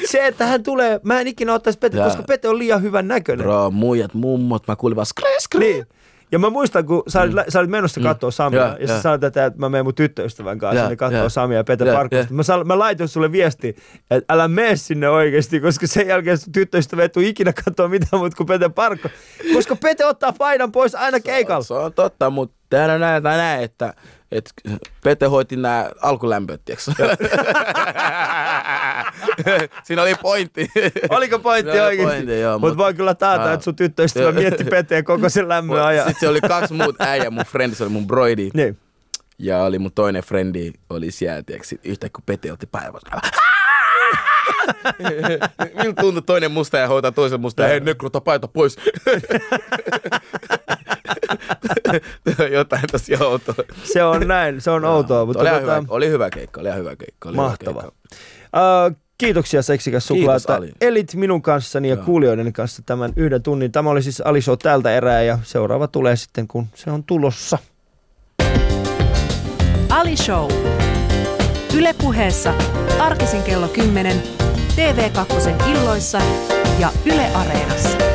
se, että hän tulee... Mä en ikinä ottais Peter, koska Peter on liian hyvän näköinen. Bro, muijat, mummot. Mä kuulin vaan skri. Niin. Ja mä muistan, kun sä olit menossa katsoa Samia, ja sä sanoit, että mä menen mun tyttöystävän kanssa sinne katsoa Samia ja Peter Parkkosta. Mä laitoin sulle viesti, että älä mene sinne oikeasti, koska sen jälkeen sun tyttöystävä ei tule ikinä katsoa mitään muuta kuin Peter Parkko. Koska Peter ottaa paidan pois aina keikalla. Se on totta, mutta täällä on näin, että Peter hoiti nämä alkulämpöt, tiiäks? Siinä oli pointti. Oliko pointti oikeesti? Mutta voin kyllä taata, että sun tyttöystävä mietti Peteä koko sen lämmön ajan. Sitten se oli 2 muut äijä, mun friendi, se oli mun broidi. Niin. Ja oli mun toinen friendi, oli siellä, tiiäks? Yhtä kun Pete otti päivän. Minun tuntui toinen musta ja hoitaa toisen musta. Hei, nekrota paita pois. Jotain tosi outoa. Se on näin, se on outoa. Mutta oli hyvä keikka. Mahtava. Kiitoksia Seksikäs Suklaasta. Elit minun kanssani ja kuulijoiden kanssa tämän 1 tunnin. Tämä oli siis Ali Show tältä erää ja seuraava tulee sitten, kun se on tulossa. Ali Show. Yle Puheessa, arkisin kello 10, TV2 illoissa ja Yle Areenassa.